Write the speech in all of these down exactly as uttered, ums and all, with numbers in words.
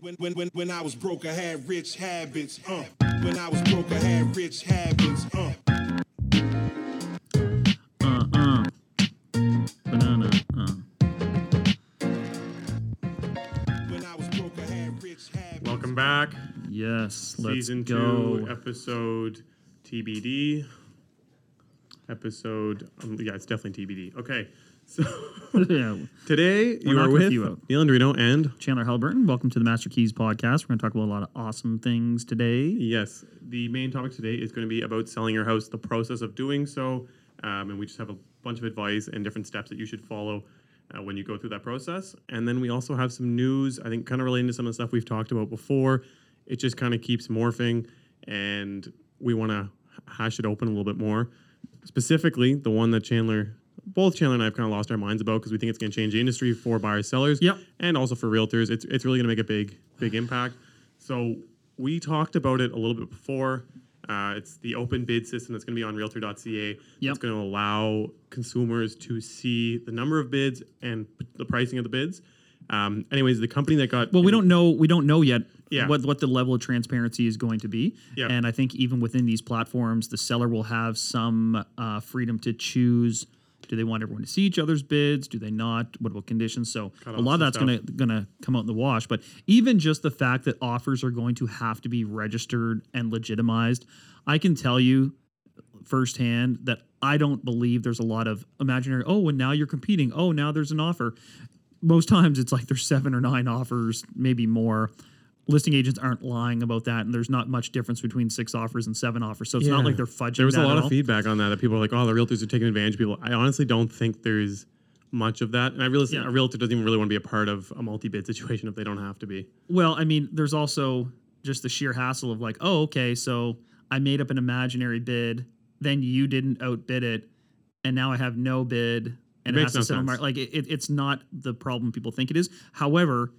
When, when, when, when I was broke, I had rich habits, uh. When I was broke, I had rich habits, uh. Uh-uh. Banana, uh. When I was broke, I had rich habits. Welcome back. Yes, let's Season go. Season two, episode T B D. Episode, um, yeah, it's definitely T B D. Okay. So yeah. Today you are with Neal Andreino and Chandler Haliburton. Welcome to the Master Keys Podcast. We're going to talk about a lot of awesome things today. Yes, the main topic today is going to be about selling your house, the process of doing so, um, and we just have a bunch of advice and different steps that you should follow uh, when you go through that process. And then we also have some news, I think, kind of relating to some of the stuff we've talked about before. It just kind of keeps morphing, and we want to hash it open a little bit more. Specifically, the one that Chandler. Both Chandler and I have kind of lost our minds about because we think it's going to change the industry for buyers, sellers, yep. and also for realtors. It's it's really going to make a big, big impact. So we talked about it a little bit before. Uh, it's the open bid system that's going to be on realtor dot c a. Yep. It's going to allow consumers to see the number of bids and p- the pricing of the bids. Um, anyways, the company that got... Well, we don't know We don't know yet yeah. what, what the level of transparency is going to be. Yep. And I think even within these platforms, the seller will have some uh, freedom to choose... Do they want everyone to see each other's bids? Do they not? What about conditions? So a lot of that's going to going to come out in the wash. But even just the fact that offers are going to have to be registered and legitimized, I can tell you firsthand that I don't believe there's a lot of imaginary, oh, and now you're competing. Oh, now there's an offer. Most times it's like there's seven or nine offers, maybe more. Listing agents aren't lying about that, and there's not much difference between six offers and seven offers. So it's yeah. not like they're fudging. There was that a lot of feedback on that that people are like, "Oh, the realtors are taking advantage of people." I honestly don't think there's much of that, and I realize yeah. a realtor doesn't even really want to be a part of a multi-bid situation if they don't have to be. Well, I mean, there's also just the sheer hassle of like, "Oh, okay, so I made up an imaginary bid, then you didn't outbid it, and now I have no bid, and it, it has no to sit on market." Like it, it's not the problem people think it is. However.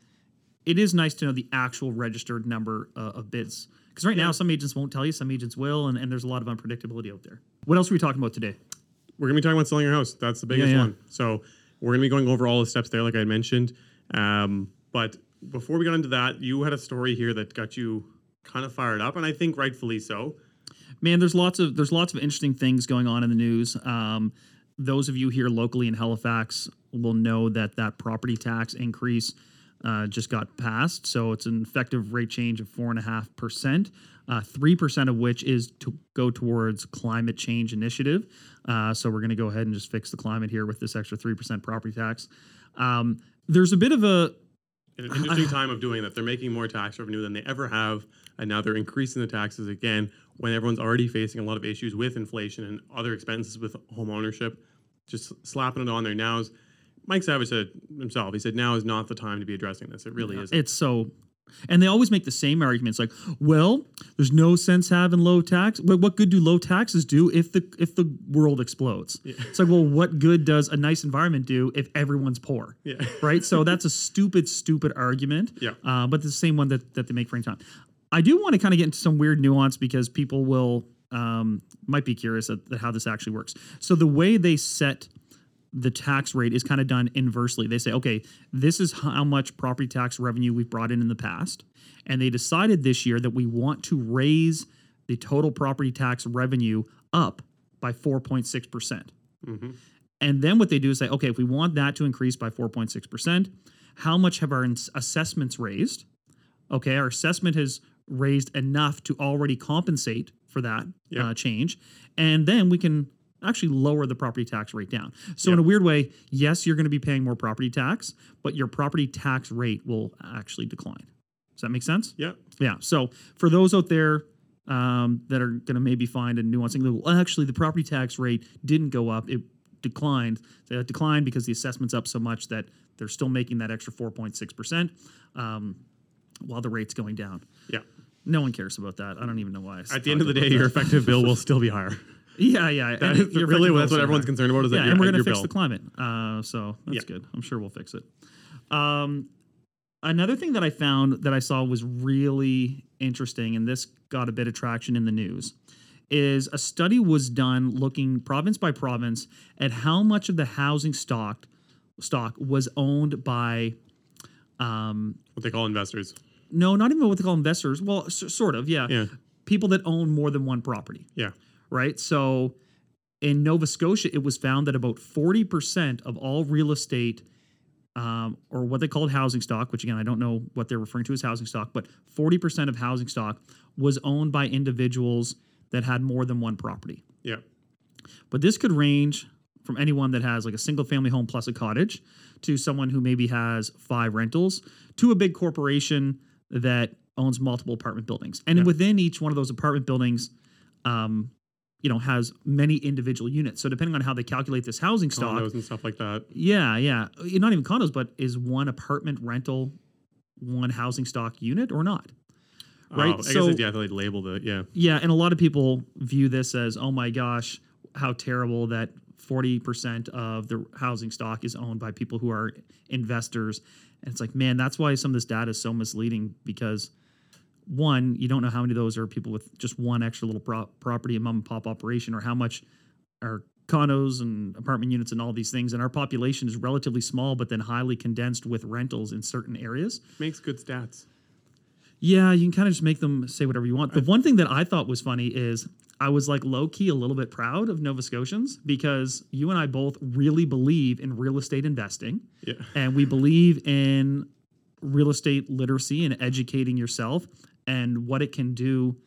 It is nice to know the actual registered number uh, of bids. Because right yeah. now, some agents won't tell you, some agents will, and, and there's a lot of unpredictability out there. What else are we talking about today? We're going to be talking about selling your house. That's the biggest yeah, yeah. one. So we're going to be going over all the steps there, like I had mentioned. Um, but before we got into that, you had a story here that got you kind of fired up, and I think rightfully so. Man, there's lots of there's lots of interesting things going on in the news. Um, those of you here locally in Halifax will know that that property tax increase Uh, just got passed. So it's an effective rate change of four and a half percent, three percent of which is to go towards climate change initiative. Uh, so we're going to go ahead and just fix the climate here with this extra three percent property tax. Um, there's a bit of a an interesting uh, time of doing that. They're making more tax revenue than they ever have. And now they're increasing the taxes again, when everyone's already facing a lot of issues with inflation and other expenses with home ownership, just slapping it on there now is Mike Savage said himself, he said, now is not the time to be addressing this. It really yeah, isn't. It's so, and they always make the same arguments like, well, there's no sense having low tax. But what good do low taxes do if the if the world explodes? Yeah. It's like, well, what good does a nice environment do if everyone's poor? Yeah. Right? So that's a stupid, stupid argument. Yeah. Uh, but the same one that, that they make for any time. I do want to kind of get into some weird nuance because people will, um, might be curious at, at how this actually works. So the way they set the tax rate is kind of done inversely. They say, okay, this is how much property tax revenue we've brought in in the past. And they decided this year that we want to raise the total property tax revenue up by four point six percent. Mm-hmm. And then what they do is say, okay, if we want that to increase by four point six percent, how much have our assessments raised? Okay, our assessment has raised enough to already compensate for that yep. uh, change. And then we can actually lower the property tax rate down. So yep. in a weird way, yes, you're going to be paying more property tax, but your property tax rate will actually decline. Does that make sense? Yeah. Yeah. So for those out there um, that are going to maybe find a nuancing, well, actually the property tax rate didn't go up. It declined. It declined because the assessment's up so much that they're still making that extra four point six percent um, while the rate's going down. Yeah. No one cares about that. I don't even know why. I At the end of the day, your effective bill will still be higher. Yeah, yeah. That is really well, that's what everyone's concerned about. Is yeah, that and we're going to fix bill. the climate. Uh, so that's yeah. good. I'm sure we'll fix it. Um, another thing that I found that I saw was really interesting, and this got a bit of traction in the news, is a study was done looking province by province at how much of the housing stock stock was owned by um, what they call investors. no, not even what they call investors. Well, s- sort of, yeah. yeah. People that own more than one property. Yeah. Right? So in Nova Scotia, it was found that about forty percent of all real estate, um, or what they called housing stock, which again, I don't know what they're referring to as housing stock, but forty percent of housing stock was owned by individuals that had more than one property. Yeah. But this could range from anyone that has like a single family home plus a cottage to someone who maybe has five rentals to a big corporation that owns multiple apartment buildings. And yeah. within each one of those apartment buildings, um, you know, has many individual units. So depending on how they calculate this housing stock. Condos and stuff like that. Yeah, yeah. Not even condos, but is one apartment rental, one housing stock unit or not? Right? Oh, I so, guess they definitely labeled it, yeah. Yeah, and a lot of people view this as, oh my gosh, how terrible that forty percent of the housing stock is owned by people who are investors. And it's like, man, that's why some of this data is so misleading because, one, you don't know how many of those are people with just one extra little pro- property, a mom and pop operation, or how much are condos and apartment units and all these things. And our population is relatively small, but then highly condensed with rentals in certain areas. Makes good stats. Yeah, you can kind of just make them say whatever you want. The one thing that I thought was funny is I was like low-key a little bit proud of Nova Scotians because you and I both really believe in real estate investing. Yeah. And we believe in real estate literacy and educating yourself and what it can do.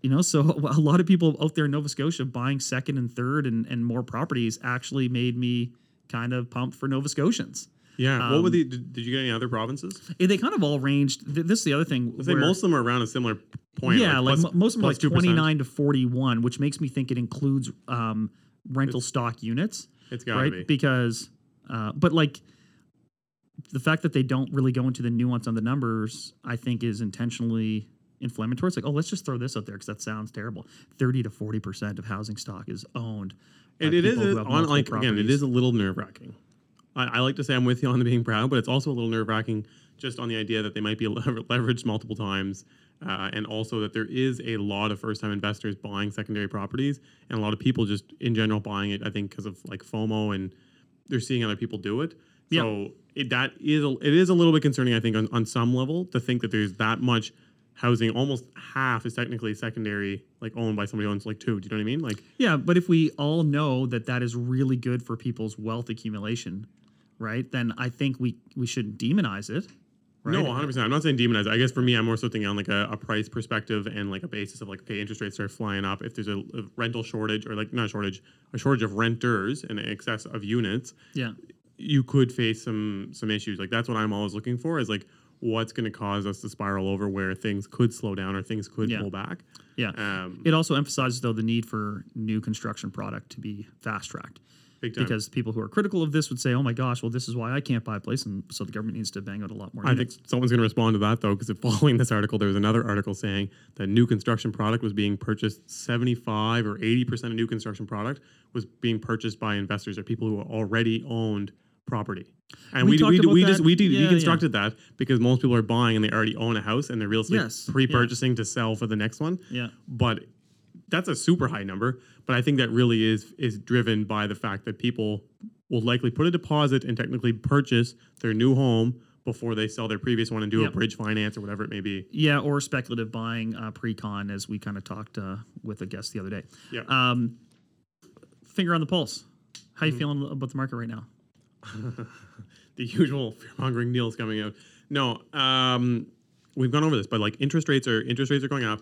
You know, so a lot of people out there in Nova Scotia buying second and third and, and more properties actually made me kind of pumped for Nova Scotians. Yeah. Um, what were the? Did, did you get any other provinces? They kind of all ranged. Th- this is the other thing. I think most of them are around a similar point. Yeah, like, like plus, m- most of them are like two percent. twenty-nine to forty-one, which makes me think it includes um, rental it's, stock units. It's got to right? be because, uh, but like the fact that they don't really go into the nuance on the numbers, I think, is intentionally inflammatory. It's like, oh, let's just throw this out there because that sounds terrible. thirty to forty percent of housing stock is owned. By and it is on like properties. Again, it is a little nerve wracking. I like to say I'm with you on the being proud, but it's also a little nerve-wracking just on the idea that they might be lever- leveraged multiple times uh, and also that there is a lot of first-time investors buying secondary properties and a lot of people just in general buying it, I think, because of like FOMO and they're seeing other people do it. Yep. So it, that is a, it is a little bit concerning, I think, on, on some level to think that there's that much housing. Almost half is technically secondary, like owned by somebody who owns like two. Do you know what I mean? Like, yeah, but if we all know that that is really good for people's wealth accumulation, right, then I think we, we shouldn't demonize it. Right? No, one hundred percent. I'm not saying demonize it. I guess for me, I'm more so thinking on like a, a price perspective and like a basis of like, okay, interest rates start flying up. If there's a, a rental shortage or like not shortage, a shortage of renters and excess of units, yeah, you could face some some issues. Like that's what I'm always looking for is like what's going to cause us to spiral over where things could slow down or things could yeah. pull back. Yeah. Um, it also emphasizes, though, the need for new construction product to be fast-tracked. Because people who are critical of this would say, oh my gosh, well, this is why I can't buy a place. And so the government needs to bang out a lot more. I units. think someone's going to respond to that, though, because following this article, there was another article saying that new construction product was being purchased. seventy-five or eighty percent of new construction product was being purchased by investors or people who already owned property. And we we we, we just we yeah, deconstructed yeah. that because most people are buying and they already own a house and they're real estate yes, pre-purchasing yeah. to sell for the next one. Yeah. But that's a super high number, but I think that really is is driven by the fact that people will likely put a deposit and technically purchase their new home before they sell their previous one and do yep. a bridge finance or whatever it may be. Yeah, or speculative buying uh, pre-con, as we kind of talked uh, with a guest the other day. Yeah. Um, finger on the pulse. How are you mm-hmm. feeling about the market right now? The usual fear-mongering Neal's coming out. No, um, we've gone over this, but like interest rates are interest rates are going up.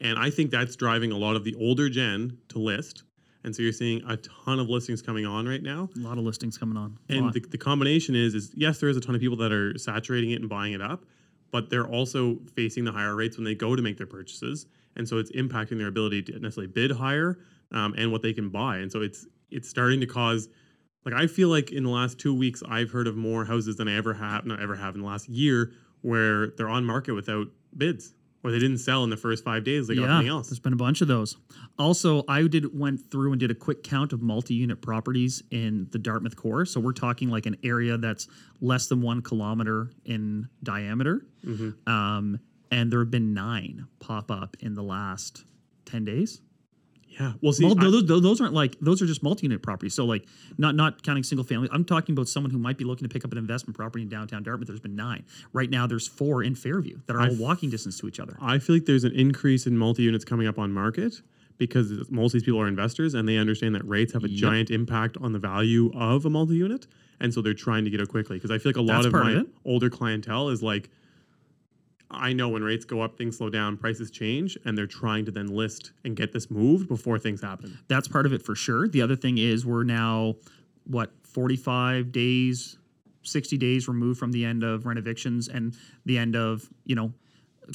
And I think that's driving a lot of the older gen to list. And so you're seeing a ton of listings coming on right now. A lot of listings coming on. A and the, the combination is, is, yes, there is a ton of people that are saturating it and buying it up, but they're also facing the higher rates when they go to make their purchases. And so it's impacting their ability to necessarily bid higher um, and what they can buy. And so it's it's starting to cause, like, I feel like in the last two weeks, I've heard of more houses than I ever have, not ever have in the last year, where they're on market without bids. Or they didn't sell in the first five days. They got yeah, nothing else. There's been a bunch of those. Also, I did went through and did a quick count of multi-unit properties in the Dartmouth core. So we're talking like an area that's less than one kilometer in diameter. Mm-hmm. Um, and there have been nine pop up in the last ten days. Yeah. Well, see, Mul- I, those, those aren't like, those are just multi-unit properties. So like not, not counting single family. I'm talking about someone who might be looking to pick up an investment property in downtown Dartmouth. There's been nine right now. There's four in Fairview that are I all walking distance to each other. I feel like there's an increase in multi-units coming up on market because most of these people are investors and they understand that rates have a yep. giant impact on the value of a multi-unit. And so they're trying to get it quickly. Cause I feel like a lot That's of my of older clientele is like, I know when rates go up, things slow down, prices change, and they're trying to then list and get this moved before things happen. That's part of it for sure. The other thing is we're now, what, forty-five days, sixty days removed from the end of rent evictions and the end of, you know,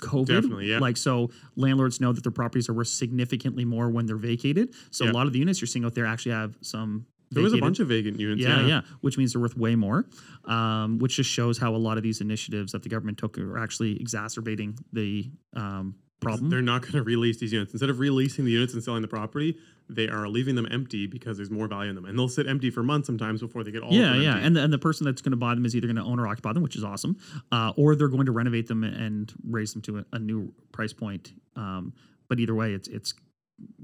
COVID. Definitely, yeah. Like, so landlords know that their properties are worth significantly more when they're vacated. So yeah. a lot of the units you're seeing out there actually have some... There vacated. was a bunch of vacant units. Yeah, yeah, yeah, which means they're worth way more, um, which just shows how a lot of these initiatives that the government took are actually exacerbating the um, problem. They're not going to release these units. Instead of releasing the units and selling the property, they are leaving them empty because there's more value in them. And they'll sit empty for months sometimes before they get all yeah, of them Yeah, yeah. And the, and the person that's going to buy them is either going to own or occupy them, which is awesome, uh, or they're going to renovate them and raise them to a, a new price point. Um, but either way, it's it's...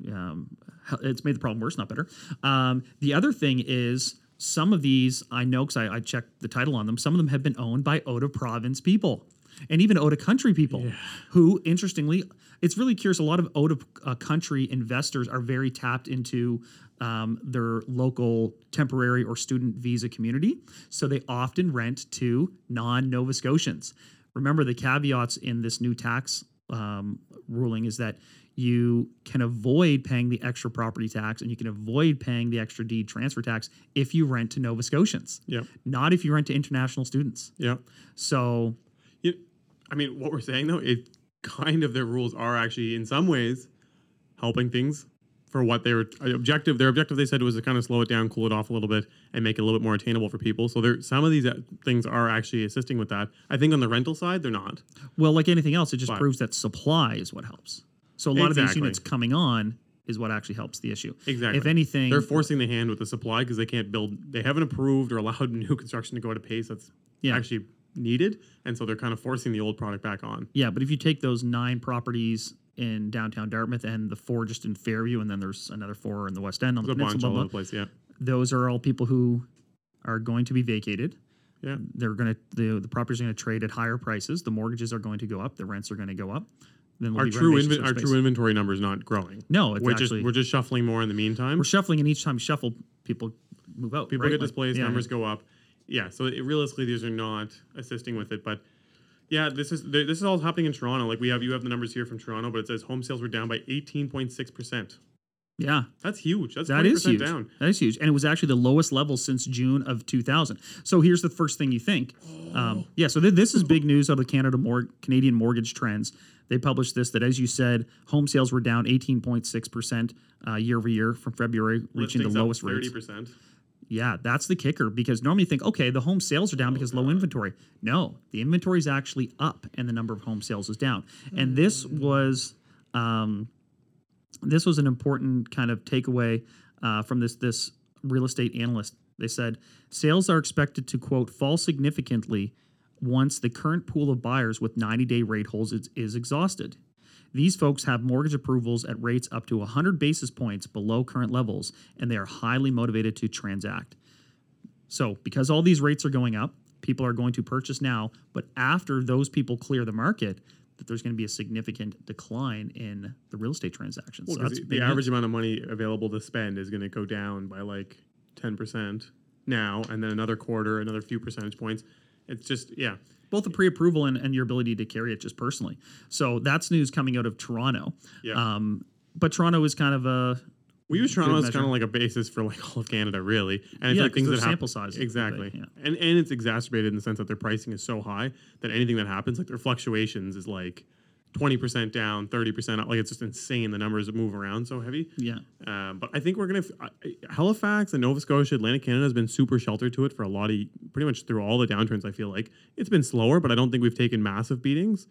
Um, it's made the problem worse, not better. Um, the other thing is some of these, I know because I, I checked the title on them, some of them have been owned by out-of-province people and even out-of-country people yeah. who, interestingly, it's really curious. A lot of out-of-country investors are very tapped into um, their local temporary or student visa community. So they often rent to non-Nova Scotians. Remember, the caveats in this new tax um, ruling is that you can avoid paying the extra property tax and you can avoid paying the extra deed transfer tax if you rent to Nova Scotians. Yeah. Not if you rent to international students. Yeah. So, you, I mean, what we're saying though, it kind of their rules are actually in some ways helping things for what they were objective. Their objective, they said, was to kind of slow it down, cool it off a little bit, and make it a little bit more attainable for people. So there, some of these things are actually assisting with that. I think on the rental side, they're not. Well, like anything else, it just but. proves that supply is what helps. So a lot exactly. of these units coming on is what actually helps the issue. Exactly. If anything, they're forcing the hand with the supply because they can't build. They haven't approved or allowed new construction to go at a pace that's yeah. actually needed, and so they're kind of forcing the old product back on. Yeah, but if you take those nine properties in downtown Dartmouth and the four just in Fairview, and then there's another four in the West End on there's the Peninsula, blah, blah, blah, place, yeah. those are all people who are going to be vacated. Yeah, they're going to the the properties are going to trade at higher prices. The mortgages are going to go up. The rents are going to go up. We'll our true inv- our true inventory number is not growing. No, it's we're actually... Just, we're just shuffling more in the meantime. We're shuffling, and each time we shuffle, people move out. People right? get like, displaced, yeah, numbers yeah. go up. Yeah, so it, realistically, these are not assisting with it. But, yeah, this is this is all happening in Toronto. Like, we have you have the numbers here from Toronto, but it says home sales were down by eighteen point six percent. Yeah. That's huge. That's that is huge. Down. That is huge. And it was actually the lowest level since June of two thousand. So here's the first thing you think. Oh. Um, yeah, so th- this is big news out of Canada Mor- Canadian Mortgage Trends. They published this, that as you said, home sales were down eighteen point six percent uh, year over year from February, reaching Listings the lowest rate. thirty percent. Yeah, that's the kicker, because normally you think, okay, the home sales are down oh, because God. low inventory. No, the inventory is actually up and the number of home sales is down. Mm. And this was... Um, This was an important kind of takeaway uh, from this this real estate analyst. They said sales are expected to, quote, fall significantly once the current pool of buyers with ninety-day rate holds is, is exhausted. These folks have mortgage approvals at rates up to one hundred basis points below current levels, and they are highly motivated to transact. So because all these rates are going up, people are going to purchase now, but after those people clear the market, that there's going to be a significant decline in the real estate transactions. Well, so that's the big average amount of money available to spend is going to go down by like ten percent now, and then another quarter, another few percentage points. It's just, yeah. Both the pre-approval and, and your ability to carry it just personally. So that's news coming out of Toronto. Yeah. Um, but Toronto is kind of a... We use Toronto as kind of like a basis for like all of Canada, really. And yeah, it's like things that sample happen, size. Exactly. Bit, yeah. And and it's exacerbated in the sense that their pricing is so high that anything that happens, like their fluctuations is like twenty percent down, thirty percent up. Like it's just insane. The numbers that move around so heavy. Yeah. Um, but I think we're going to, uh, Halifax and Nova Scotia, Atlantic Canada has been super sheltered to it for a lot of, pretty much through all the downturns, I feel like. It's been slower, but I don't think we've taken massive beatings.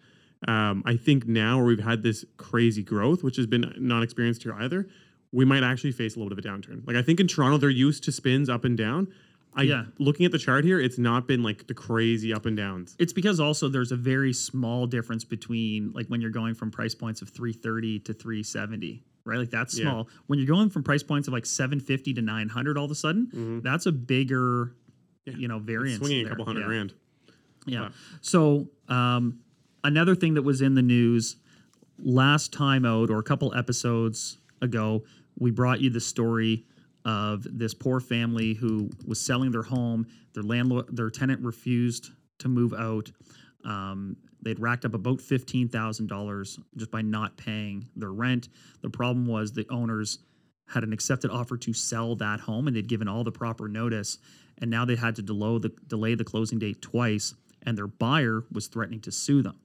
Um, I think now where we've had this crazy growth, which has been not experienced here either, we might actually face a little bit of a downturn. Like I think in Toronto, they're used to spins up and down. I, yeah. Looking at the chart here, it's not been like the crazy up and downs. It's because also there's a very small difference between like when you're going from price points of three thirty to three seventy, right? Like that's small. Yeah. When you're going from price points of like seven fifty to nine hundred all of a sudden, mm-hmm. that's a bigger, yeah. you know, variance. It's swinging there. A couple hundred yeah. grand. Yeah. Wow. So um, another thing that was in the news last time out or a couple episodes ago, we brought you the story of this poor family who was selling their home. Their landlord, their tenant refused to move out. Um, they'd racked up about fifteen thousand dollars just by not paying their rent. The problem was the owners had an accepted offer to sell that home, and they'd given all the proper notice. And now they had to delay the, delay the closing date twice, and their buyer was threatening to sue them.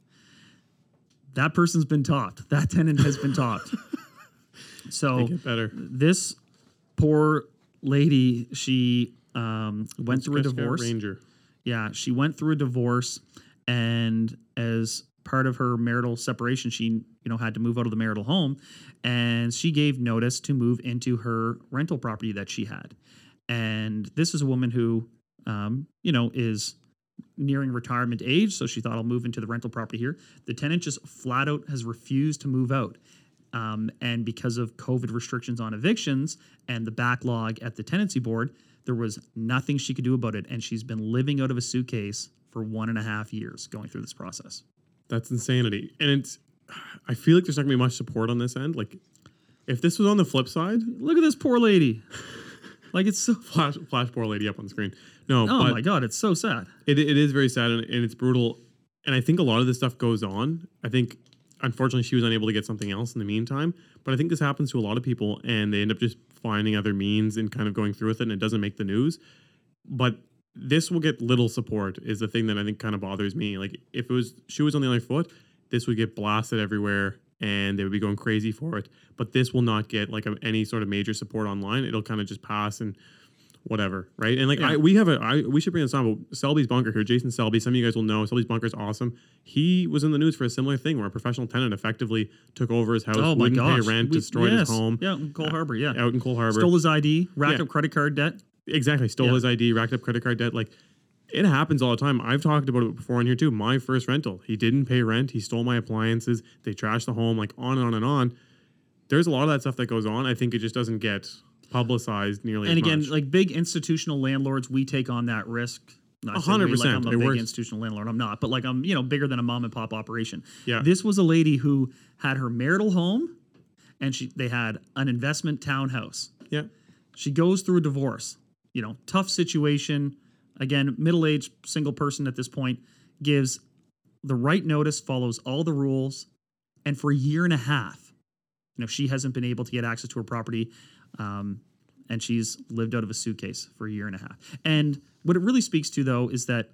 That person's been taught. That tenant has been taught. So they get better. This poor lady, she um, went through a divorce. Ranger. Yeah, she went through a divorce, and as part of her marital separation, she you know had to move out of the marital home, and she gave notice to move into her rental property that she had. And this is a woman who, um, you know, is nearing retirement age, so she thought, I'll move into the rental property here. The tenant just flat out has refused to move out. Um, and because of COVID restrictions on evictions and the backlog at the tenancy board, there was nothing she could do about it. And she's been living out of a suitcase for one and a half years going through this process. That's insanity. And it's, I feel like there's not going to be much support on this end. Like, if this was on the flip side, look at this poor lady. Like, it's so... Flash, flash poor lady up on the screen. No, oh but my God, it's so sad. It It is very sad, and, and it's brutal. And I think a lot of this stuff goes on. I think... Unfortunately, she was unable to get something else in the meantime. But I think this happens to a lot of people, and they end up just finding other means and kind of going through with it, and it doesn't make the news. But this will get little support is the thing that I think kind of bothers me. Like, if it was she was on the other foot, this would get blasted everywhere, and they would be going crazy for it. But this will not get, like, a, any sort of major support online. It'll kind of just pass and whatever, right? And, like, yeah. I, we have a... I, we should bring this on, but Selby's Bunker here, Jason Selby, some of you guys will know, Selby's Bunker is awesome. He was in the news for a similar thing where a professional tenant effectively took over his house, oh my wouldn't gosh. pay rent, we, destroyed yes. his home. Yeah, in Cole Harbor, yeah. Out in Cole Harbor. Stole his I D, racked yeah. up credit card debt. Exactly, stole yeah. his I D, racked up credit card debt. Like, it happens all the time. I've talked about it before on here, too. My first rental, he didn't pay rent, he stole my appliances, they trashed the home, like, on and on and on. There's a lot of that stuff that goes on. I think it just doesn't get... publicized nearly and as again much. Like big institutional landlords, we take on that risk. Not one hundred percent like I'm a it big works. Institutional landlord, I'm not, but like I'm you know bigger than a mom and pop operation. Yeah, this was a lady who had her marital home, and she they had an investment townhouse. Yeah, she goes through a divorce, you know tough situation, again middle-aged single person at this point, gives the right notice, follows all the rules, and for a year and a half you know she hasn't been able to get access to her property. Um, and she's lived out of a suitcase for a year and a half. And what it really speaks to, though, is that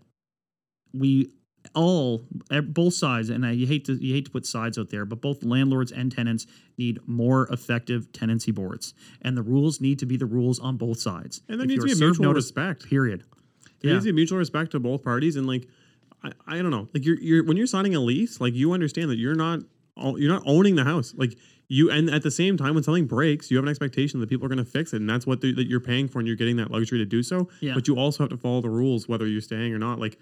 we all, both sides, and I, you hate to you hate to put sides out there, but both landlords and tenants need more effective tenancy boards, and the rules need to be the rules on both sides. And there if needs to be a mutual notice, respect. Period. There yeah. needs to be a mutual respect to both parties, and like I, I don't know, like you're you're when you're signing a lease, like you understand that you're not you're not owning the house, like. You and at the same time, when something breaks, you have an expectation that people are going to fix it, and that's what that you're paying for, and you're getting that luxury to do so. Yeah. But you also have to follow the rules, whether you're staying or not. Like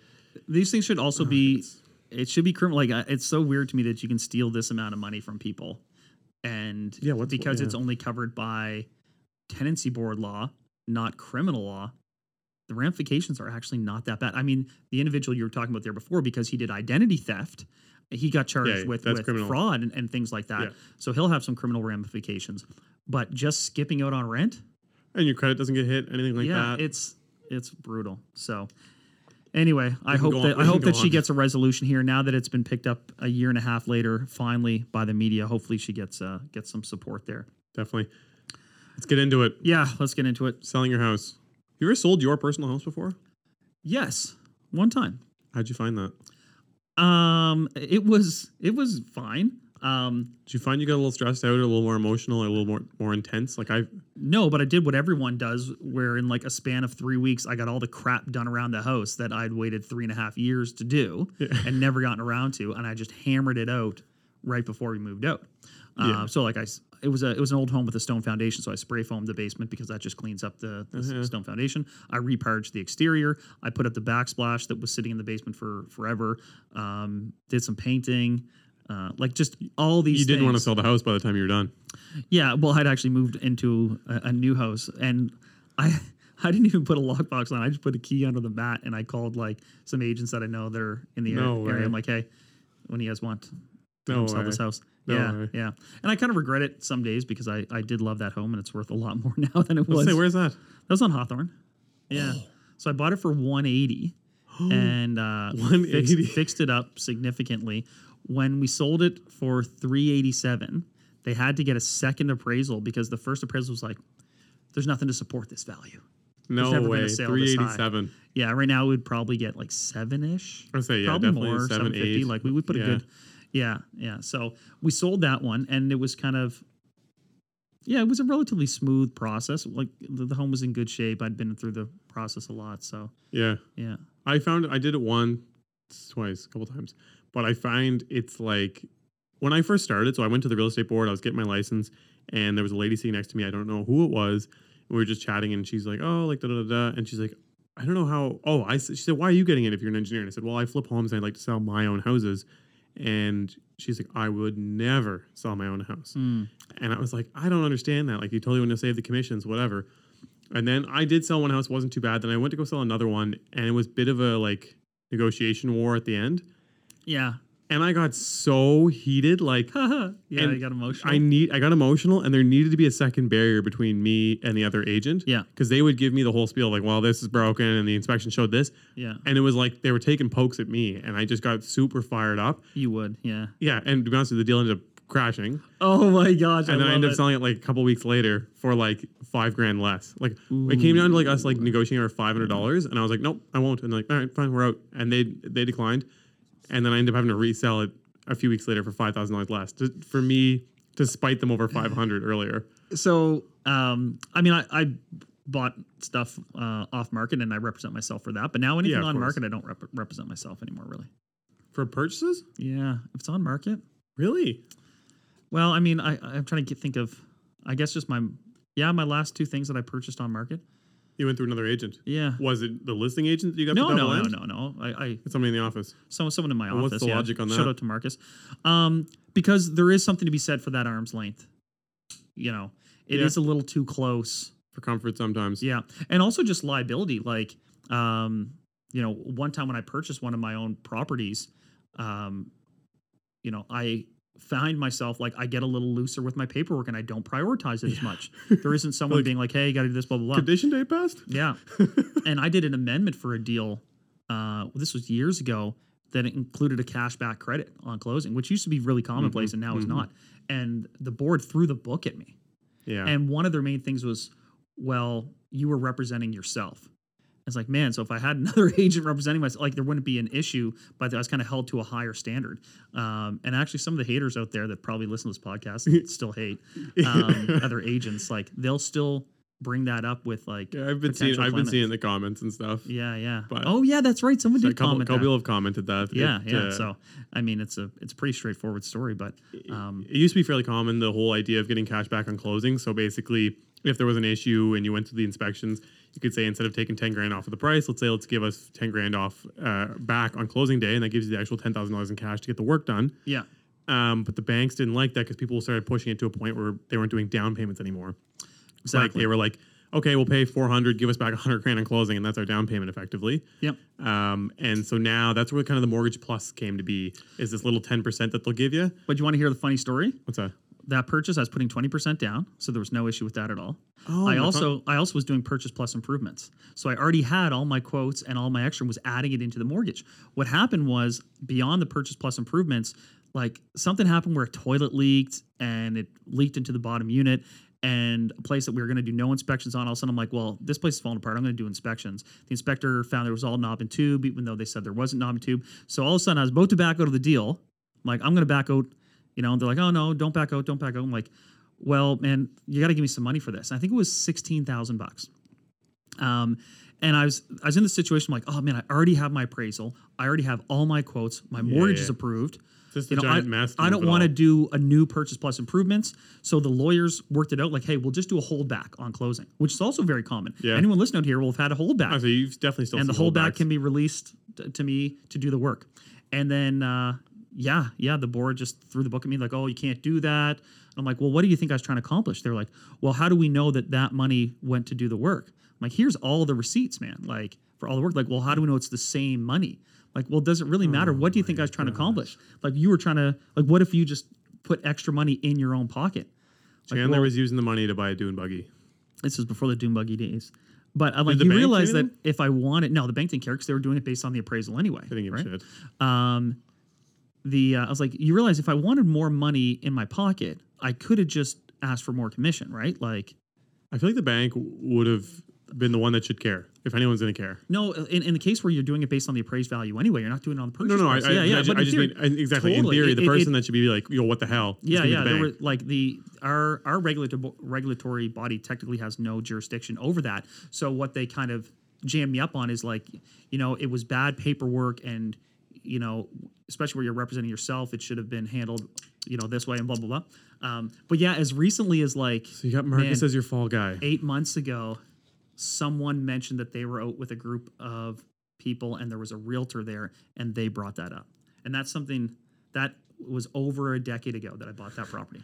these things should also uh, be, it should be criminal. Like it's so weird to me that you can steal this amount of money from people, and yeah, what's, because yeah. it's only covered by tenancy board law, not criminal law. The ramifications are actually not that bad. I mean, the individual you were talking about there before, because he did identity theft. He got charged yeah, with, with fraud and, and things like that. Yeah. So he'll have some criminal ramifications. But just skipping out on rent? And your credit doesn't get hit, anything like yeah, that? Yeah, it's it's brutal. So anyway, I hope, that, I hope that I hope that she gets a resolution here. Now that it's been picked up a year and a half later, finally, by the media, hopefully she gets uh, gets some support there. Definitely. Let's get into it. Yeah, let's get into it. Selling your house. You ever sold your personal house before? Yes, one time. How'd you find that? Um, it was, it was fine. Um, did you find you got a little stressed out, or a little more emotional, or a little more, more intense? Like I, no, but I did what everyone does, where in like a span of three weeks, I got all the crap done around the house that I'd waited three and a half years to do yeah. and never gotten around to. And I just hammered it out right before we moved out. Uh, yeah. So like I, it was a it was an old home with a stone foundation, so I spray foamed the basement because that just cleans up the, the mm-hmm. stone foundation. I reparged the exterior. I put up the backsplash that was sitting in the basement for forever. Um, did some painting. Uh, like just all these things. You didn't things. want to sell the house by the time you were done. Yeah, well, I'd actually moved into a, a new house, and I I didn't even put a lockbox on. I just put a key under the mat, and I called like some agents that I know that are in the no area. Way. I'm like, hey, when you guys want to no sell way. this house. No yeah, way. yeah. And I kind of regret it some days because I, I did love that home, and it's worth a lot more now than it was. Say, where's that? That's on Hawthorne. Yeah. Oh. So I bought it for one eighty, and uh, one eighty. Fixed, fixed it up significantly. When we sold it for three eighty-seven, they had to get a second appraisal because the first appraisal was like, there's nothing to support this value. No never way. three eighty-seven. Yeah, right now we'd probably get like seven-ish. I'd say, yeah, probably definitely more, seven, seven fifty. Eight. Like we would put yeah. a good, yeah, yeah. So we sold that one, and it was kind of, yeah, it was a relatively smooth process. Like the, the home was in good shape. I'd been through the process a lot. So, yeah. Yeah. I found I did it one, twice, a couple times. But I find it's like when I first started, so I went to the real estate board, I was getting my license, and there was a lady sitting next to me. I don't know who it was. And we were just chatting, and she's like, oh, like, da, da, da, da. And she's like, I don't know how. Oh, I she said, why are you getting it if you're an engineer? And I said, well, I flip homes, and I like to sell my own houses. And she's like, I would never sell my own house. Mm. And I was like, I don't understand that. Like, you totally want to save the commissions, whatever. And then I did sell one house. Wasn't too bad. Then I went to go sell another one, and it was a bit of a, like, negotiation war at the end. Yeah. And I got so heated, like, yeah, I got emotional. I need, I got emotional, and there needed to be a second barrier between me and the other agent. Yeah. Because they would give me the whole spiel, like, well, this is broken, and the inspection showed this. Yeah. And it was like they were taking pokes at me, and I just got super fired up. You would, yeah. Yeah, and to be honest with you, the deal ended up crashing. Oh my gosh! And I then I ended up selling it like a couple weeks later for like five grand less. Like Ooh. it came down to like us like negotiating our five hundred dollars, and I was like, nope, I won't. And they're like, all right, fine, we're out. And they they declined. And then I ended up having to resell it a few weeks later for five thousand dollars less to, for me to spite them over five hundred dollars earlier. So, um, I mean, I, I bought stuff uh, off market, and I represent myself for that. But now anything yeah, on course. market, I don't rep- represent myself anymore, really. For purchases? Yeah. If it's on market. Really? Well, I mean, I, I'm trying to get, think of, I guess just my, yeah, my last two things that I purchased on market. You went through another agent. Yeah. Was it the listing agent that you got? No, no, no, no, no, no. I, I it's somebody in the office. Someone, someone in my office. What's the yeah. logic on that? Shout out to Marcus, um, because there is something to be said for that arm's length. You know, it yeah. is a little too close for comfort sometimes. Yeah, and also just liability. Like, um, you know, one time when I purchased one of my own properties, um, you know, I. find myself like I get a little looser with my paperwork, and I don't prioritize it yeah. as much. There isn't someone like, being like, hey, you got to do this, blah, blah, blah. Condition date passed? Yeah. And I did an amendment for a deal. Uh, this was years ago that it included a cash back credit on closing, which used to be really commonplace mm-hmm. and now mm-hmm. is not. And the board threw the book at me. Yeah. And one of their main things was, well, you were representing yourself. It's like, man, so if I had another agent representing myself, like there wouldn't be an issue, but I was kind of held to a higher standard. Um, and actually some of the haters out there that probably listen to this podcast still hate um, other agents. Like they'll still bring that up with like, yeah, I've been seeing, I've been seeing the comments and stuff. Yeah. Yeah. But oh yeah, that's right. Someone so did a couple, comment couple that. People have commented that. Yeah. It, yeah. Uh, so, I mean, it's a, it's a pretty straightforward story, but um, it used to be fairly common, the whole idea of getting cash back on closing. So basically if there was an issue and you went to the inspections, you could say instead of taking ten grand off of the price, let's say let's give us ten grand off uh, back on closing day, and that gives you the actual ten thousand dollars in cash to get the work done. Yeah. Um, but the banks didn't like that because people started pushing it to a point where they weren't doing down payments anymore. Exactly. Like they were like, okay, we'll pay four hundred, give us back a hundred grand on closing, and that's our down payment effectively. Yep. Um, and so now that's where kind of the mortgage plus came to be, is this little ten percent that they'll give you. But you want to hear the funny story? What's that? That purchase, I was putting twenty percent down, so there was no issue with that at all. Oh, I also God. I also was doing purchase plus improvements. So I already had all my quotes and all my extra and was adding it into the mortgage. What happened was, beyond the purchase plus improvements, like something happened where a toilet leaked and it leaked into the bottom unit, and a place that we were going to do no inspections on, all of a sudden I'm like, well, this place is falling apart. I'm going to do inspections. The inspector found there was all knob and tube, even though they said there wasn't knob and tube. So all of a sudden I was about to back out of the deal. I'm like, I'm going to back out. You know, and they're like, oh, no, don't back out, don't back out. I'm like, well, man, you got to give me some money for this. And I think it was sixteen thousand dollars bucks. Um, and I was I was in this situation, I'm like, oh, man, I already have my appraisal. I already have all my quotes. My mortgage yeah, yeah. is approved. This is the know, giant I, master I don't want to do a new purchase plus improvements. So the lawyers worked it out like, hey, we'll just do a holdback on closing, which is also very common. Yeah. Anyone listening out here will have had a holdback. Oh, so you've definitely still and the holdback can be released t- to me to do the work. And then, uh, yeah, yeah, the board just threw the book at me like, oh, you can't do that. And I'm like, well, what do you think I was trying to accomplish? They're like, well, how do we know that that money went to do the work? I'm like, here's all the receipts, man, like for all the work. Like, well, how do we know it's the same money? Like, well, does it really matter? Oh, what do you think I was trying gosh. to accomplish? Like, you were trying to, like, what if you just put extra money in your own pocket? Like, Chandler well, was using the money to buy a dune buggy. This was before the dune buggy days. But I'm like, you realize that if I wanted, no, the bank didn't care because they were doing it based on the appraisal anyway. I didn't give right? a shit. Um, the, uh, I was like, you realize if I wanted more money in my pocket, I could have just asked for more commission, right? Like, I feel like the bank would have been the one that should care, if anyone's going to care. No, in, in the case where you're doing it based on the appraised value anyway, you're not doing it on the purchase. No, no, price. I, yeah, I, yeah, I, but I just theory, mean, exactly. Totally, in theory, it, the person it, that should be like, yo, what the hell? Yeah, yeah. The there were, like the our our regulatory regulatory body technically has no jurisdiction over that. So what they kind of jammed me up on is like, you know, it was bad paperwork and, you know, especially where you're representing yourself, it should have been handled, you know, this way and blah, blah, blah. Um, but yeah, as recently as like... So you got Marcus man, as your fall guy. Eight months ago... Someone mentioned that they were out with a group of people and there was a realtor there and they brought that up. And that's something that was over a decade ago that I bought that property.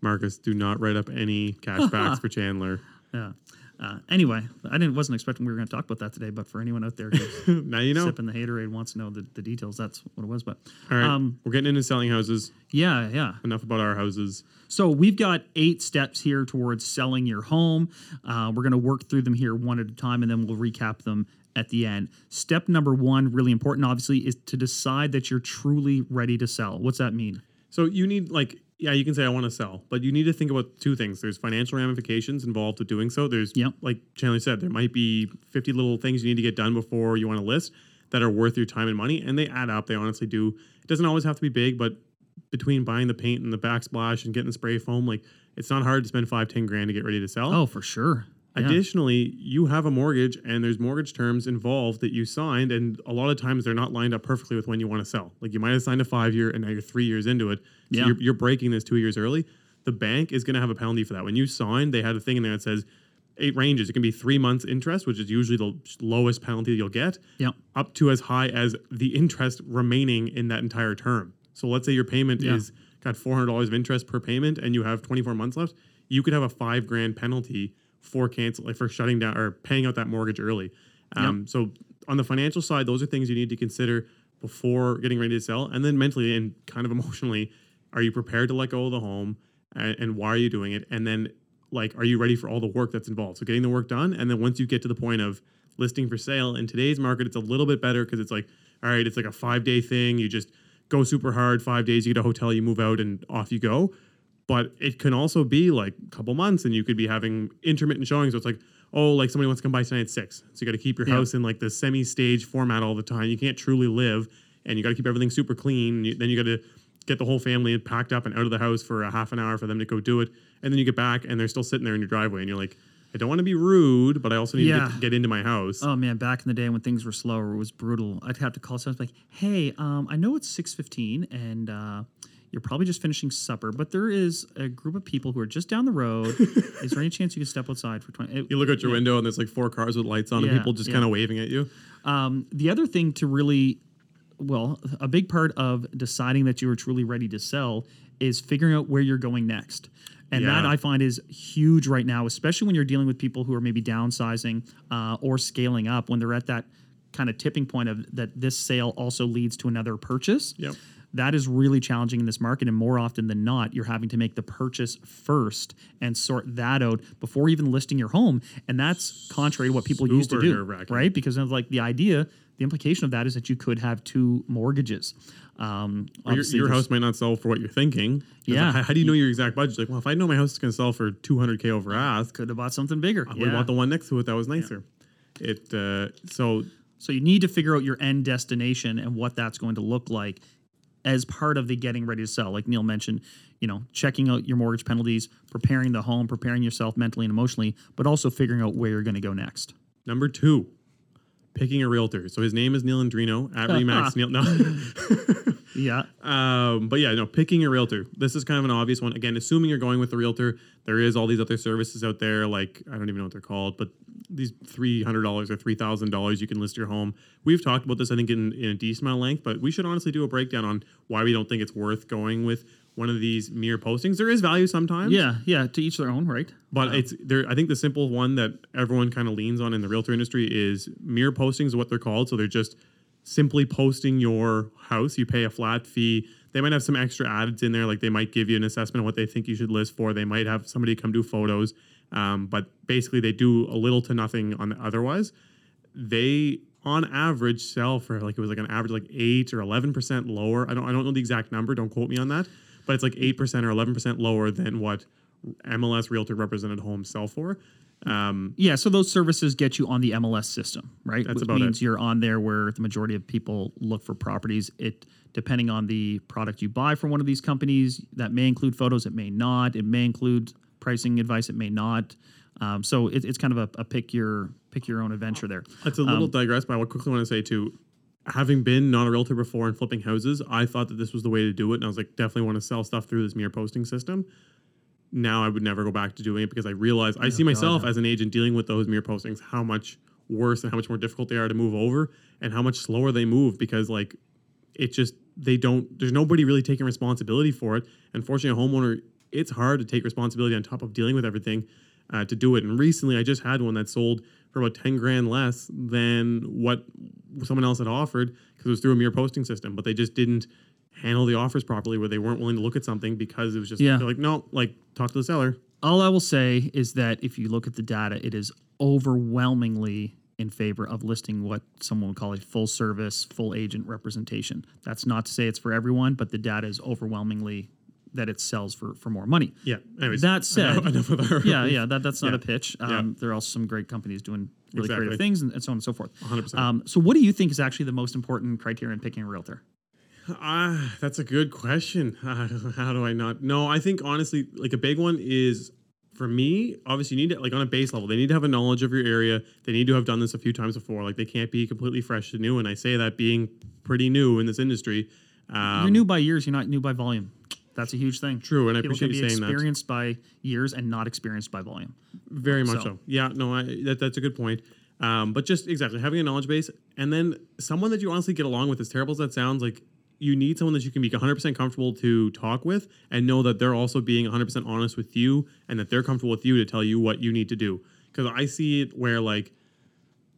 Marcus, do not write up any cashbacks for Chandler. Yeah. Uh, anyway, I didn't wasn't expecting we were going to talk about that today, but for anyone out there who's now you know. sipping the Haterade wants to know the, the details, that's what it was. But all right, um, we're getting into selling houses. Yeah, yeah. Enough about our houses. So we've got eight steps here towards selling your home. Uh, we're going to work through them here one at a time, and then we'll recap them at the end. Step number one, really important, obviously, is to decide that you're truly ready to sell. What's that mean? So you need like... Yeah, you can say I want to sell, but you need to think about two things. There's financial ramifications involved with doing so. There's, yep. like Chandler said, there might be fifty little things you need to get done before you want to list that are worth your time and money, and they add up. They honestly do. It doesn't always have to be big, but between buying the paint and the backsplash and getting the spray foam, like it's not hard to spend five, ten grand to get ready to sell. Oh, for sure. Yeah. Additionally, you have a mortgage, and there's mortgage terms involved that you signed, and a lot of times they're not lined up perfectly with when you want to sell. Like you might have signed a five-year, and now you're three years into it. So yeah. you're, you're breaking this two years early. The bank is going to have a penalty for that. When you signed, they had a thing in there that says eight ranges. It can be three months interest, which is usually the lowest penalty you'll get, yep. up to as high as the interest remaining in that entire term. So let's say your payment yeah. is got four hundred dollars of interest per payment, and you have twenty-four months left. You could have a five grand penalty for cancel, like for shutting down or paying out that mortgage early. Um, yep. So on the financial side, those are things you need to consider before getting ready to sell. And then mentally and kind of emotionally, are you prepared to let go of the home and, and why are you doing it? And then like, are you ready for all the work that's involved? So getting the work done. And then once you get to the point of listing for sale in today's market, it's a little bit better because it's like, all right, it's like a five day thing. You just go super hard, five days, you get a hotel, you move out and off you go. But it can also be like a couple months and you could be having intermittent showings. So it's like, oh, like somebody wants to come by tonight at six. So you got to keep your yeah. house in like the semi-stage format all the time. You can't truly live and you got to keep everything super clean. You, then you got to get the whole family packed up and out of the house for a half an hour for them to go do it. And then you get back and they're still sitting there in your driveway and you're like, I don't want to be rude, but I also need yeah. to get, get into my house. Oh man, back in the day when things were slower, it was brutal. I'd have to call someone like, hey, um, I know it's six fifteen and... uh you're probably just finishing supper, but there is a group of people who are just down the road. Is there any chance you can step outside for twenty? You look out your yeah. window and there's like four cars with lights on yeah, and people just yeah. kind of waving at you. Um, the other thing to really, well, a big part of deciding that you are truly ready to sell is figuring out where you're going next. And yeah. that I find is huge right now, especially when you're dealing with people who are maybe downsizing uh, or scaling up when they're at that kind of tipping point of that this sale also leads to another purchase. Yep. That is really challenging in this market, and more often than not, you're having to make the purchase first and sort that out before even listing your home, and that's contrary to what people Super used to do, right? Because of like the idea, the implication of that is that you could have two mortgages. Um, your your house might not sell for what you're thinking. Yeah. Like, how do you know your exact budget? Like, well, if I know my house is going to sell for two hundred K over ask, could have bought something bigger. I would have yeah. bought the one next to it that was nicer. Yeah. It uh, so so you need to figure out your end destination and what that's going to look like. As part of the getting ready to sell, like Neal mentioned, you know, checking out your mortgage penalties, preparing the home, preparing yourself mentally and emotionally, but also figuring out where you're going to go next. Number two, picking a realtor. So his name is Neal Andreino at RE/MAX. Neal, no. Yeah. Um, but yeah, no, picking a realtor. This is kind of an obvious one. Again, assuming you're going with the realtor, there is all these other services out there. Like, I don't even know what they're called, but these three hundred dollars or three thousand dollars, you can list your home. We've talked about this, I think, in, in a decent amount of length, but we should honestly do a breakdown on why we don't think it's worth going with one of these mere postings. There is value sometimes. Yeah, yeah, to each their own, right? But yeah. it's there. I think the simple one that everyone kind of leans on in the realtor industry is mere postings, what they're called. So they're just simply posting your house. You pay a flat fee. They might have some extra ads in there, like they might give you an assessment of what they think you should list for. They might have somebody come do photos, um, but basically they do a little to nothing on the otherwise. They, on average, sell for like it was like an average like eight or eleven percent lower. I don't I don't know the exact number. Don't quote me on that. But it's like eight percent or eleven percent lower than what M L S Realtor represented homes sell for. Um, yeah, so those services get you on the M L S system, right? That's Which about it. Which means you're on there where the majority of people look for properties. It depending on the product you buy from one of these companies, that may include photos, it may not. It may include pricing advice, it may not. Um, so it, it's kind of a, a pick your pick your own adventure there. That's a little um, digress, but I quickly want to say too, having been not a realtor before and flipping houses, I thought that this was the way to do it. And I was like, definitely want to sell stuff through this mere posting system. Now I would never go back to doing it because I realize I oh, see myself God. as an agent dealing with those mere postings, how much worse and how much more difficult they are to move over and how much slower they move because like it just, they don't, there's nobody really taking responsibility for it. Unfortunately, a homeowner, it's hard to take responsibility on top of dealing with everything uh, to do it. And recently I just had one that sold for about ten grand less than what someone else had offered because it was through a mere posting system, but they just didn't handle the offers properly where they weren't willing to look at something because it was just yeah. like, no, like talk to the seller. All I will say is that if you look at the data, it is overwhelmingly in favor of listing what someone would call a full service, full agent representation. That's not to say it's for everyone, but the data is overwhelmingly that it sells for, for more money. Yeah. Anyways, that said, enough of our yeah, yeah, that, that's not yeah. a pitch. Um, yeah. There are also some great companies doing really exactly. creative things and, and so on and so forth. one hundred percent. Um, so what do you think is actually the most important criteria in picking a realtor? Ah, uh, that's a good question. Uh, how do I not? No, I think honestly, like a big one is for me, obviously you need to, like on a base level, they need to have a knowledge of your area. They need to have done this a few times before. Like they can't be completely fresh to new. And I say that being pretty new in this industry. Um, you're new by years. You're not new by volume. That's a huge thing. True, and I People appreciate you saying that. People can be experienced by years and not experienced by volume. Very much so. so. Yeah, no, I, that, that's a good point. Um, but just exactly having a knowledge base and then someone that you honestly get along with, as terrible as that sounds, like you need someone that you can be one hundred percent comfortable to talk with and know that they're also being one hundred percent honest with you and that they're comfortable with you to tell you what you need to do. Because I see it where like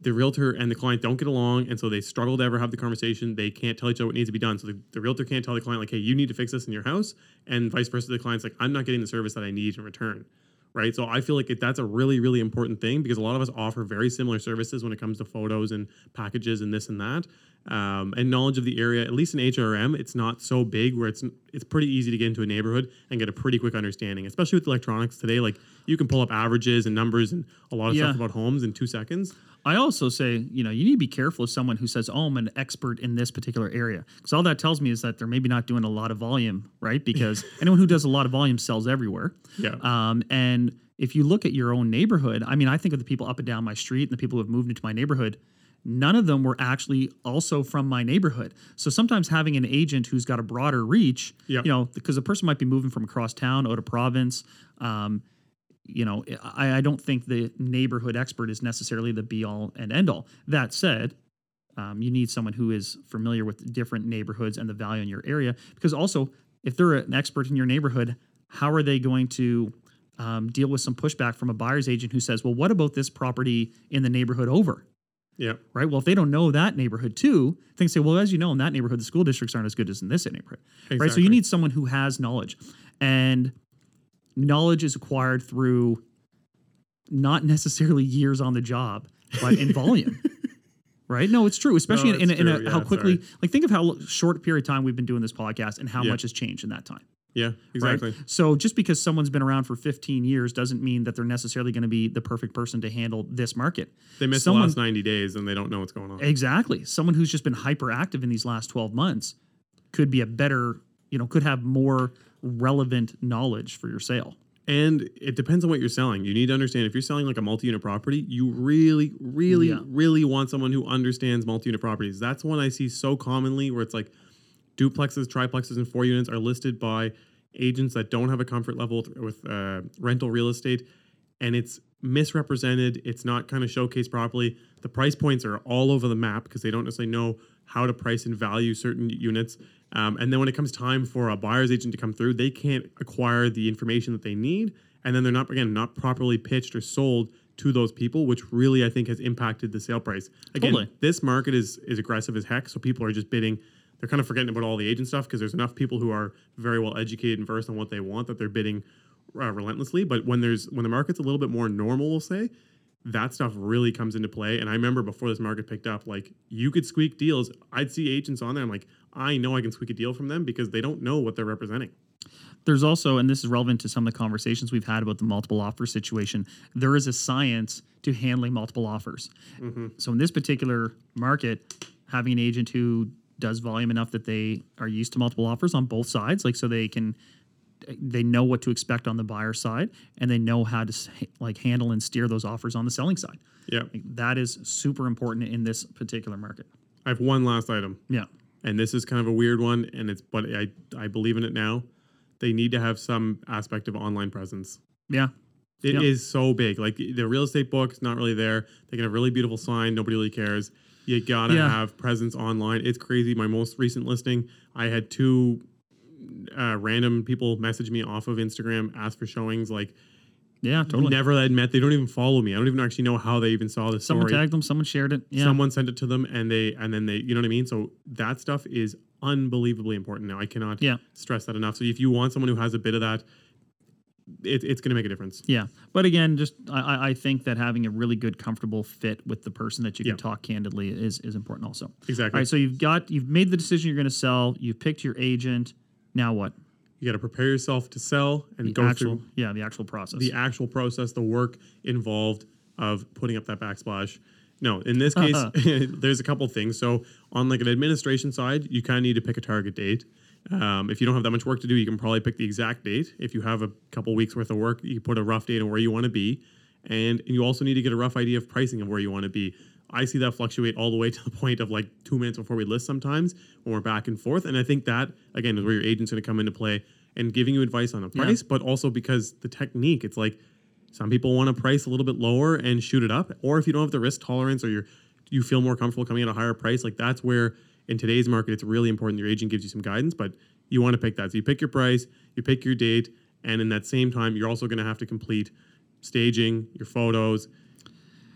the realtor and the client don't get along, and so they struggle to ever have the conversation. They can't tell each other what needs to be done. So the, the realtor can't tell the client, like, hey, you need to fix this in your house, and vice versa. The client's like, I'm not getting the service that I need in return, right? So I feel like it, that's a really, really important thing because a lot of us offer very similar services when it comes to photos and packages and this and that. Um, and knowledge of the area, at least in H R M, it's not so big where it's it's pretty easy to get into a neighborhood and get a pretty quick understanding, especially with electronics today. Like you can pull up averages and numbers and a lot of yeah. stuff about homes in two seconds. I also say, you know, you need to be careful of someone who says, oh, I'm an expert in this particular area. Because all that tells me is that they're maybe not doing a lot of volume, right? Because anyone who does a lot of volume sells everywhere. Yeah. Um, and if you look at your own neighborhood, I mean, I think of the people up and down my street and the people who have moved into my neighborhood. None of them were actually also from my neighborhood. So sometimes having an agent who's got a broader reach, yep. you know, because a person might be moving from across town, out of province. Um, you know, I, I don't think the neighborhood expert is necessarily the be all and end all. That said, um, you need someone who is familiar with different neighborhoods and the value in your area. Because also, if they're an expert in your neighborhood, how are they going to um, deal with some pushback from a buyer's agent who says, well, what about this property in the neighborhood over? Yeah. Right. Well, if they don't know that neighborhood too, they can say, well, as you know, in that neighborhood, the school districts aren't as good as in this neighborhood. Exactly. Right. So you need someone who has knowledge, and knowledge is acquired through not necessarily years on the job, but in volume. Right. No, it's true. Especially no, in, in, true. in a, yeah, how quickly, sorry. like think of how short a period of time we've been doing this podcast and how yeah. much has changed in that time. Yeah, exactly. Right? So just because someone's been around for fifteen years doesn't mean that they're necessarily going to be the perfect person to handle this market. They missed someone, the last ninety days and they don't know what's going on. Exactly. Someone who's just been hyperactive in these last twelve months could be a better, you know, could have more relevant knowledge for your sale. And it depends on what you're selling. You need to understand if you're selling like a multi-unit property, you really, really, yeah. really want someone who understands multi-unit properties. That's one I see so commonly where it's like duplexes, triplexes, and four units are listed by agents that don't have a comfort level th- with uh, rental real estate. And it's misrepresented. It's not kind of showcased properly. The price points are all over the map because they don't necessarily know how to price and value certain units. Um, and then when it comes time for a buyer's agent to come through, they can't acquire the information that they need. And then they're not, again, not properly pitched or sold to those people, which really, I think, has impacted the sale price. Again, totally. This market is is aggressive as heck. So people are just bidding. They're kind of forgetting about all the agent stuff because there's enough people who are very well educated and versed on what they want that they're bidding uh, relentlessly. But when there's when the market's a little bit more normal, we'll say, that stuff really comes into play. And I remember before this market picked up, like, you could squeak deals. I'd see agents on there. I'm like, I know I can squeak a deal from them because they don't know what they're representing. There's also, and this is relevant to some of the conversations we've had about the multiple offer situation, there is a science to handling multiple offers. Mm-hmm. So in this particular market, having an agent who does volume enough that they are used to multiple offers on both sides, like so they can... they know what to expect on the buyer side, and they know how to like handle and steer those offers on the selling side. Yeah. Like, that is super important in this particular market. I have one last item. Yeah. And this is kind of a weird one, and it's, but I, I believe in it now. They need to have some aspect of online presence. Yeah. It yeah. is so big. Like the real estate book's not really there. They can have a really beautiful sign. Nobody really cares. You gotta yeah. have presence online. It's crazy. My most recent listing, I had two, Uh, random people message me off of Instagram, ask for showings, like, yeah, totally. Never had met. They don't even follow me. I don't even actually know how they even saw this. Someone story. tagged them. Someone shared it. Yeah. Someone sent it to them, and they and then they, you know what I mean. So that stuff is unbelievably important now. I cannot yeah. stress that enough. So if you want someone who has a bit of that, it, it's going to make a difference. Yeah, but again, just I, I think that having a really good, comfortable fit with the person that you can yeah. talk candidly is is important also. Exactly. All right. So you've got you've made the decision you're going to sell. You've picked your agent. Now what? You got to prepare yourself to sell and the go actual, through. Yeah, the actual process. The actual process, the work involved of putting up that backsplash. No, in this case, there's a couple things. So on like an administration side, you kind of need to pick a target date. Um, if you don't have that much work to do, you can probably pick the exact date. If you have a couple weeks worth of work, you put a rough date on where you want to be. And you also need to get a rough idea of pricing of where you want to be. I see that fluctuate all the way to the point of like two minutes before we list sometimes when we're back and forth. And I think that, again, is where your agent's going to come into play and giving you advice on a price, yeah. but also because the technique, it's like some people want to price a little bit lower and shoot it up. Or if you don't have the risk tolerance or you're, you feel more comfortable coming at a higher price, like that's where in today's market, it's really important your agent gives you some guidance, but you want to pick that. So you pick your price, you pick your date, and in that same time, you're also going to have to complete staging, your photos.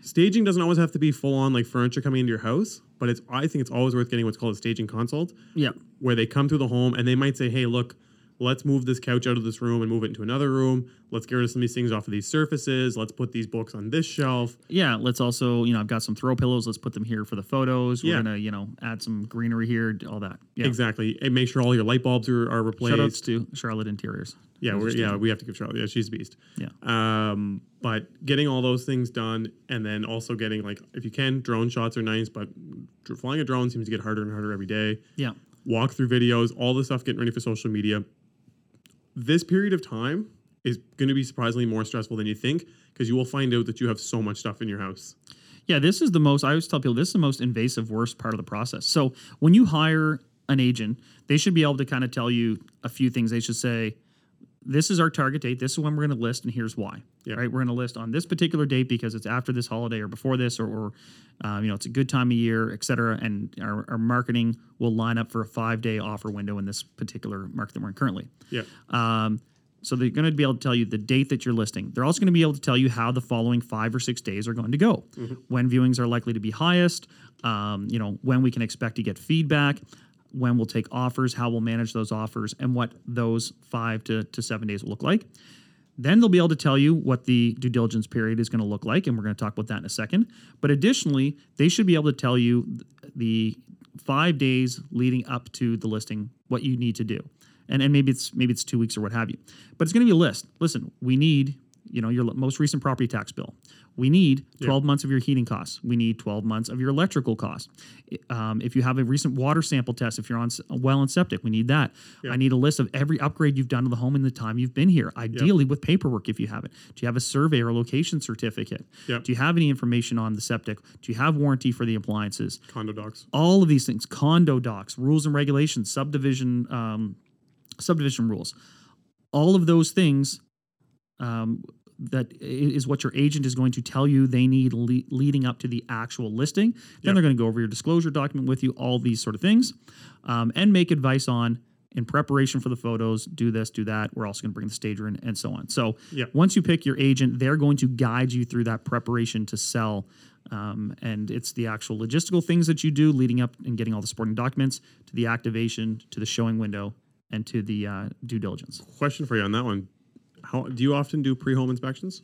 Staging doesn't always have to be full on like furniture coming into your house, but it's I think it's always worth getting what's called a staging consult. Yeah. Where they come through the home and they might say, hey, look, let's move this couch out of this room and move it into another room. Let's get rid of some of these things off of these surfaces. Let's put these books on this shelf. Yeah. Let's also, you know, I've got some throw pillows. Let's put them here for the photos. We're yeah. going to, you know, add some greenery here, all that. Yeah. Exactly. And make sure all your light bulbs are, are replaced. Shout outs to Charlotte Interiors. Yeah, we're, yeah, we have to give Charlotte. Yeah, she's a beast. Yeah. Um, but getting all those things done, and then also getting like, if you can, drone shots are nice, but flying a drone seems to get harder and harder every day. Yeah. Walkthrough videos, all the stuff getting ready for social media. This period of time is going to be surprisingly more stressful than you think because you will find out that you have so much stuff in your house. Yeah, this is the most. I always tell people this is the most invasive, worst part of the process. So when you hire an agent, they should be able to kind of tell you a few things. They should say, this is our target date. This is when we're going to list, and here's why. Yeah. Right? We're going to list on this particular date because it's after this holiday or before this, or, or um, you know, it's a good time of year, et cetera. And our, our marketing will line up for a five-day offer window in this particular market that we're in currently. Yeah. Um, so they're going to be able to tell you the date that you're listing. They're also going to be able to tell you how the following five or six days are going to go, mm-hmm. when viewings are likely to be highest, um, you know, when we can expect to get feedback, when we'll take offers, how we'll manage those offers, and what those five to, to seven days will look like. Then they'll be able to tell you what the due diligence period is going to look like, and we're going to talk about that in a second. But additionally, they should be able to tell you the five days leading up to the listing, what you need to do. And and maybe it's maybe it's two weeks or what have you. But it's going to be a list. Listen, we need you know, your most recent property tax bill. We need twelve yeah. months of your heating costs. We need twelve months of your electrical costs. Um, if you have a recent water sample test, if you're on well and septic, we need that. Yeah. I need a list of every upgrade you've done to the home in the time you've been here, ideally yeah. with paperwork if you have it. Do you have a survey or location certificate? Yeah. Do you have any information on the septic? Do you have warranty for the appliances? Condo docs. All of these things, condo docs, rules and regulations, subdivision, um, subdivision rules. All of those things... Um, that is what your agent is going to tell you they need le- leading up to the actual listing. Then yep. they're going to go over your disclosure document with you, all these sort of things, um, and make advice on, in preparation for the photos, do this, do that. We're also going to bring the stager in and so on. So yep. once you pick your agent, they're going to guide you through that preparation to sell. Um, and it's the actual logistical things that you do leading up and getting all the supporting documents to the activation, to the showing window, and to the uh, due diligence. Question for you on that one. How, do you often do pre-home inspections?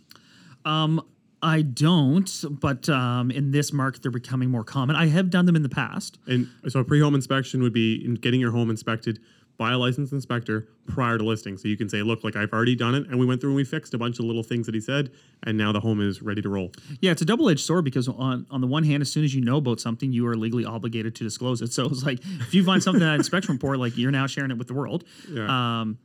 Um, I don't, but um, in this market, they're becoming more common. I have done them in the past. And so a pre-home inspection would be in getting your home inspected by a licensed inspector prior to listing. So you can say, look, like I've already done it, and we went through and we fixed a bunch of little things that he said, and now the home is ready to roll. Yeah, it's a double-edged sword because on, on the one hand, as soon as you know about something, you are legally obligated to disclose it. So it's like if you find something in that inspection report, like you're now sharing it with the world. Yeah. Um,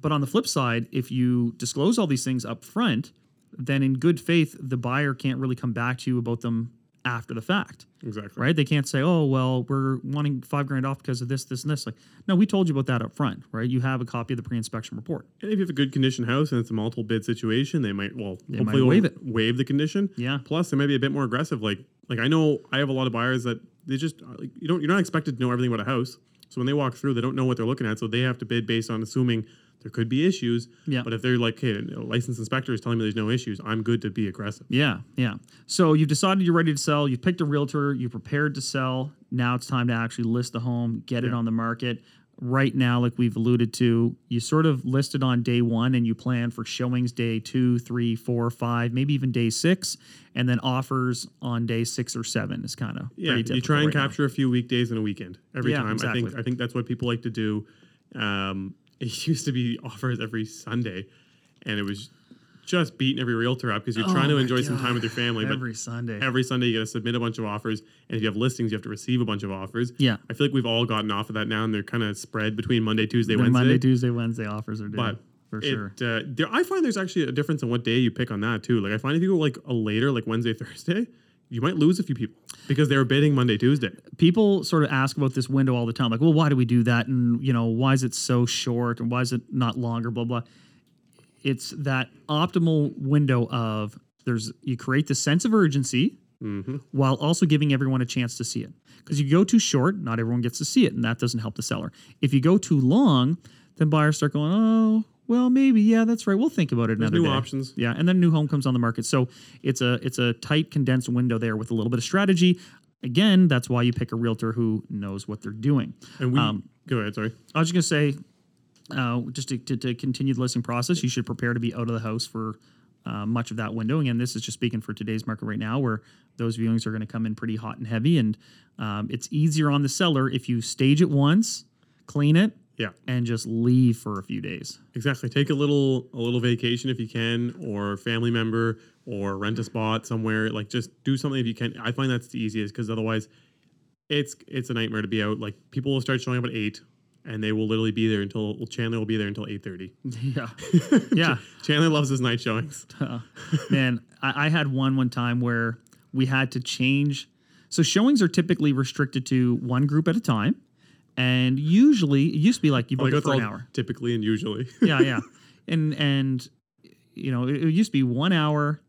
But on the flip side, if you disclose all these things up front, then in good faith, the buyer can't really come back to you about them after the fact. Exactly. Right? They can't say, oh, well, we're wanting five grand off because of this, this, and this. Like, no, we told you about that up front, right? You have a copy of the pre-inspection report. And if you have a good condition house and it's a multiple bid situation, they might, well, they hopefully might waive it. Waive the condition. Yeah. Plus, they may be a bit more aggressive. Like, like I know I have a lot of buyers that they just, like, you don't, you're not expected to know everything about a house. So when they walk through, they don't know what they're looking at. So they have to bid based on assuming there could be issues, yeah. but if they're like, hey, a licensed inspector is telling me there's no issues, I'm good to be aggressive. Yeah, yeah. So you've decided you're ready to sell. You've picked a realtor. You're prepared to sell. Now it's time to actually list the home, get yeah. it on the market. Right now, like we've alluded to, you sort of list it on day one and you plan for showings day two, three, four, five, maybe even day six, and then offers on day six or seven is kind of yeah, pretty typical. You try and right capture now. a few weekdays and a weekend every yeah, time. Exactly. I think I think that's what people like to do. Um It used to be offers every Sunday, and it was just beating every realtor up because you're oh trying to enjoy God. some time with your family. But every Sunday. Every Sunday, you got to submit a bunch of offers, and if you have listings, you have to receive a bunch of offers. Yeah. I feel like we've all gotten off of that now, and they're kind of spread between Monday, Tuesday, the Wednesday. Monday, Tuesday, Wednesday offers are due, but for it, sure. Uh, there, I find there's actually a difference in what day you pick on that, too. Like, I find if you go, like, a later, like Wednesday, Thursday, you might lose a few people because they were bidding Monday, Tuesday. People sort of ask about this window all the time. Like, well, why do we do that? And, you know, why is it so short? And why is it not longer? Blah, blah. It's that optimal window of there's you create the sense of urgency mm-hmm. while also giving everyone a chance to see it. Because you go too short, not everyone gets to see it. And that doesn't help the seller. If you go too long, then buyers start going, oh, well, maybe, yeah, that's right. We'll think about it another day. There's new options. Yeah, and then new home comes on the market. So it's a it's a tight, condensed window there with a little bit of strategy. Again, that's why you pick a realtor who knows what they're doing. And we um, go ahead, sorry. I was just going to say, uh, just to, to, to continue the listing process, you should prepare to be out of the house for uh, much of that window. Again, this is just speaking for today's market right now where those viewings are going to come in pretty hot and heavy. And um, it's easier on the seller if you stage it once, clean it, yeah, and just leave for a few days. Exactly. Take a little a little vacation if you can, or family member, or rent a spot somewhere. Like, just do something if you can. I find that's the easiest because otherwise, it's it's a nightmare to be out. Like, people will start showing up at eight, and they will literally be there until Chandler will be there until eight thirty. Yeah, yeah. Chandler loves his night showings. Uh, man, I, I had one one time where we had to change. So showings are typically restricted to one group at a time. And usually, it used to be like you booked oh, it for an hour. Typically and usually. yeah, yeah. And, and you know, it, it used to be one hour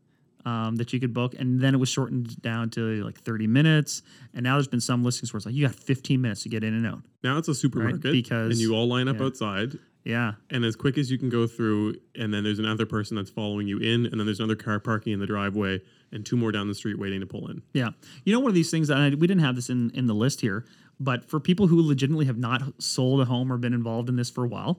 um, that you could book. And then it was shortened down to like thirty minutes. And now there's been some listings where it's like, you got fifteen minutes to get in and out. Now it's a supermarket. Right? Because, and you all line up yeah. outside. Yeah. And as quick as you can go through. And then there's another person that's following you in. And then there's another car parking in the driveway. And two more down the street waiting to pull in. Yeah. You know, one of these things, that I, we didn't have this in, in the list here. But for people who legitimately have not sold a home or been involved in this for a while,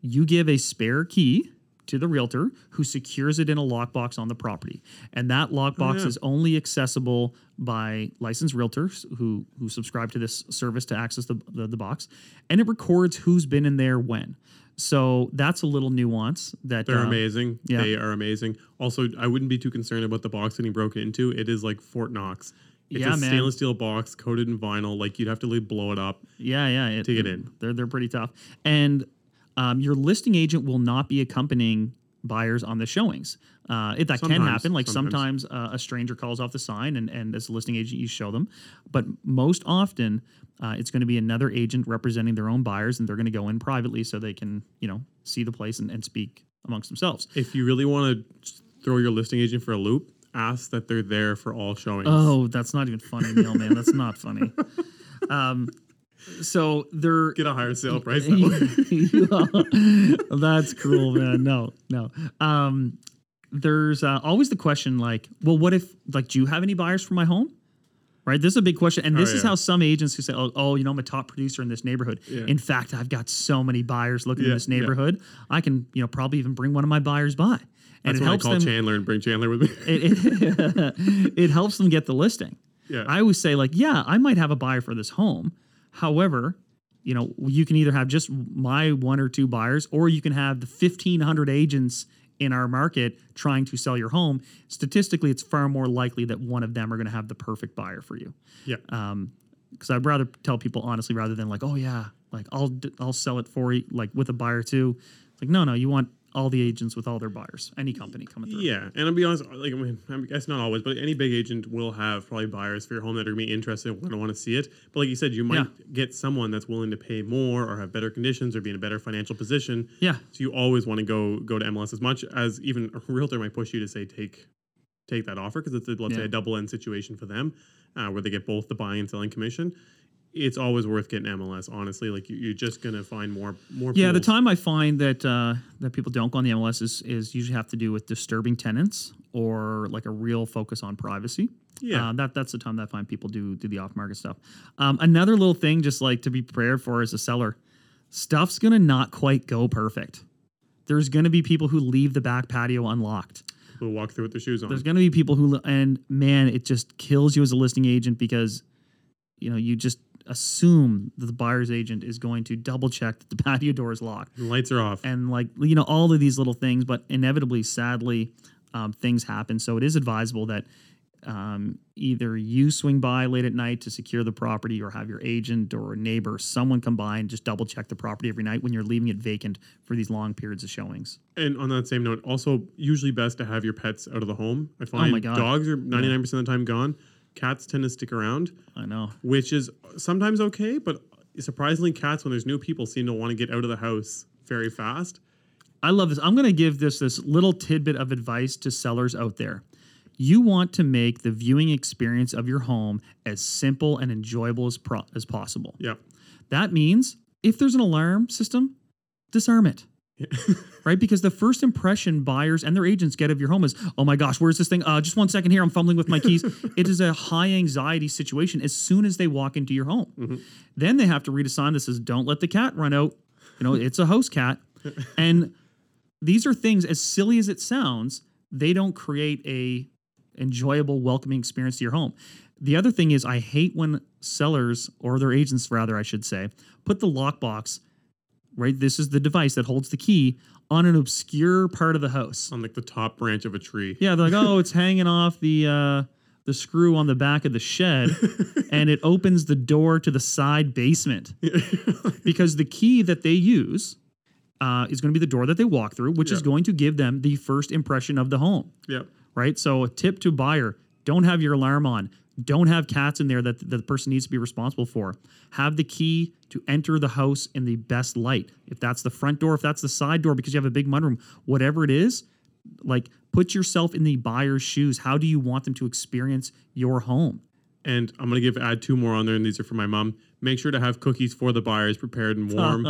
you give a spare key to the realtor who secures it in a lockbox on the property. And that lockbox oh, yeah. is only accessible by licensed realtors who, who subscribe to this service to access the, the, the box. And it records who's been in there when. So that's a little nuance. That They're uh, amazing. Yeah. They are amazing. Also, I wouldn't be too concerned about the box getting broken into. It is like Fort Knox. It's yeah, a man. stainless steel box coated in vinyl. Like, you'd have to like blow it up. Yeah, yeah. It, to get in. They're, they're pretty tough. And um, your listing agent will not be accompanying buyers on the showings. Uh, if that sometimes, can happen, like sometimes, sometimes uh, a stranger calls off the sign and, and as a listing agent, you show them. But most often uh, it's going to be another agent representing their own buyers, and they're going to go in privately so they can, you know, see the place and, and speak amongst themselves. If you really want to throw your listing agent for a loop, ask that they're there for all showings. Oh, that's not even funny, Neal, man. That's not funny. Um, So they're get a higher sale price. That way. That's cruel, man. No, no. Um, there's uh, always the question, like, well, what if, like, do you have any buyers for my home? Right. This is a big question, and this oh, yeah. is how some agents who say, oh, "Oh, you know, I'm a top producer in this neighborhood. Yeah. In fact, I've got so many buyers looking yeah, in this neighborhood. Yeah. I can, you know, probably even bring one of my buyers by." And That's it when helps I call them, Chandler and bring Chandler with me. It, it, it helps them get the listing. Yeah. I always say, like, yeah, I might have a buyer for this home. However, you know, you can either have just my one or two buyers, or you can have the fifteen hundred agents in our market trying to sell your home. Statistically, it's far more likely that one of them are going to have the perfect buyer for you. Yeah. Um, because I'd rather tell people honestly, rather than like, oh yeah, like I'll I'll sell it for you, like with a buyer too. It's like, no, no, you want all the agents with all their buyers. Any company coming through. Yeah, and I'll be honest, like I mean, I guess not always, but any big agent will have probably buyers for your home that are going to be interested and want to want to see it. But like you said, you might yeah. get someone that's willing to pay more or have better conditions or be in a better financial position. Yeah. So you always want to go go to M L S, as much as even a realtor might push you to say take take that offer, because it's a, let's yeah. say a double end situation for them, uh, where they get both the buying and selling commission. It's always worth getting M L S, honestly. Like, you, you're just going to find more more. Yeah, pools. The time I find that uh, that people don't go on the M L S is, is usually have to do with disturbing tenants or, like, a real focus on privacy. Yeah. Uh, that That's the time that I find people do, do the off-market stuff. Um, another little thing just, like, to be prepared for as a seller, stuff's going to not quite go perfect. There's going to be people who leave the back patio unlocked. Who walk through with their shoes on. There's going to be people who... And, man, it just kills you as a listing agent because, you know, you just... assume that the buyer's agent is going to double check that the patio door is locked. The lights are off. And like, you know, all of these little things, but inevitably, sadly, um, things happen. So it is advisable that um, either you swing by late at night to secure the property, or have your agent or neighbor, someone come by and just double check the property every night when you're leaving it vacant for these long periods of showings. And on that same note, also usually best to have your pets out of the home. I find oh my God. dogs are ninety-nine percent yeah. of the time gone. Cats tend to stick around. I know. Which is sometimes okay, but surprisingly, cats, when there's new people, seem to want to get out of the house very fast. I love this. I'm going to give this this little tidbit of advice to sellers out there. You want to make the viewing experience of your home as simple and enjoyable as, pro- as possible. Yeah. That means if there's an alarm system, disarm it. Yeah. Right? Because the first impression buyers and their agents get of your home is, oh my gosh, where's this thing? Uh, just one second here. I'm fumbling with my keys. It is a high anxiety situation as soon as they walk into your home. Mm-hmm. Then they have to read a sign that says, don't let the cat run out. You know, it's a house cat. And these are things, as silly as it sounds, they don't create a enjoyable, welcoming experience to your home. The other thing is, I hate when sellers, or their agents rather, I should say, put the lockbox, right? This is the device that holds the key, on an obscure part of the house. On like the top branch of a tree. Yeah, they're like, oh, it's hanging off the uh, the screw on the back of the shed, and it opens the door to the side basement. Because the key that they use uh, is going to be the door that they walk through, which yep. is going to give them the first impression of the home. Yep. Right? So a tip to a buyer, don't have your alarm on. Don't have cats in there that the person needs to be responsible for. Have the key to enter the house in the best light. If that's the front door, if that's the side door, because you have a big mudroom, whatever it is, like, put yourself in the buyer's shoes. How do you want them to experience your home? And I'm going to give add two more on there, and these are for my mom. Make sure to have cookies for the buyers prepared and warm.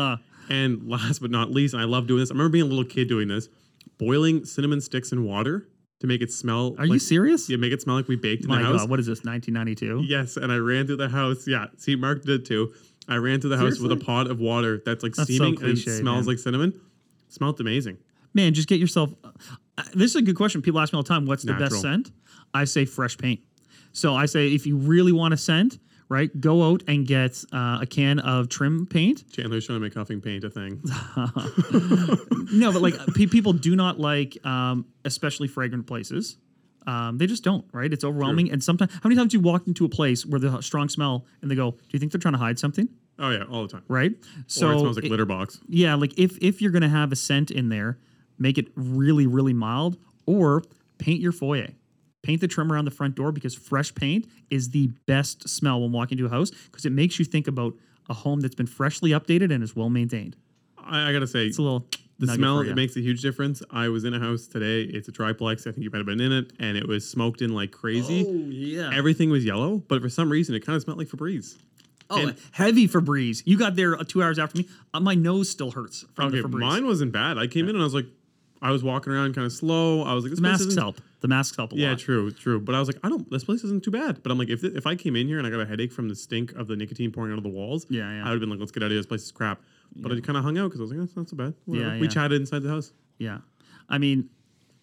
And last but not least, and I love doing this. I remember being a little kid doing this, boiling cinnamon sticks in water. To make it smell. Are like, you serious? Yeah, make it smell like we baked in My the house. My God, what is this, nineteen ninety-two? Yes, and I ran through the house. Yeah, see, Mark did too. I ran through the Seriously? house with a pot of water that's like that's steaming so cliche, and it smells man. like cinnamon. Smelled amazing. Man, just get yourself... Uh, this is a good question. People ask me all the time, what's Natural. the best scent? I say fresh paint. So I say if you really want a scent, right? Go out and get uh, a can of trim paint. Chandler's trying to make huffing paint a thing. No, but like pe- people do not like, um, especially fragrant places. Um, they just don't, right? It's overwhelming. Sure. And sometimes, how many times do you walk into a place where the strong smell and they go, do you think they're trying to hide something? Oh yeah, all the time. Right? So or it smells like it, litter box. Yeah, like if if you're going to have a scent in there, make it really, really mild or paint your foyer. Paint the trim around the front door because fresh paint is the best smell when walking into a house because it makes you think about a home that's been freshly updated and is well-maintained. I, I got to say, it's a little the smell, it makes a huge difference. I was in a house today. It's a triplex. I think you might have been in it. And it was smoked in like crazy. Oh, yeah. Everything was yellow. But for some reason, it kind of smelled like Febreze. Oh, and heavy Febreze. You got there two hours after me. Uh, my nose still hurts from okay, the Febreze. Mine wasn't bad. I came yeah. in and I was like, I was walking around kind of slow. I was like, this place isn't... Masks help. The masks help a yeah, lot. Yeah, true, true. But I was like, I don't, this place isn't too bad. But I'm like, if th- if I came in here and I got a headache from the stink of the nicotine pouring out of the walls, yeah, yeah. I would have been like, let's get out of here. This place is crap. But yeah. I kind of hung out because I was like, that's not so bad. Yeah, we yeah. chatted inside the house. Yeah. I mean,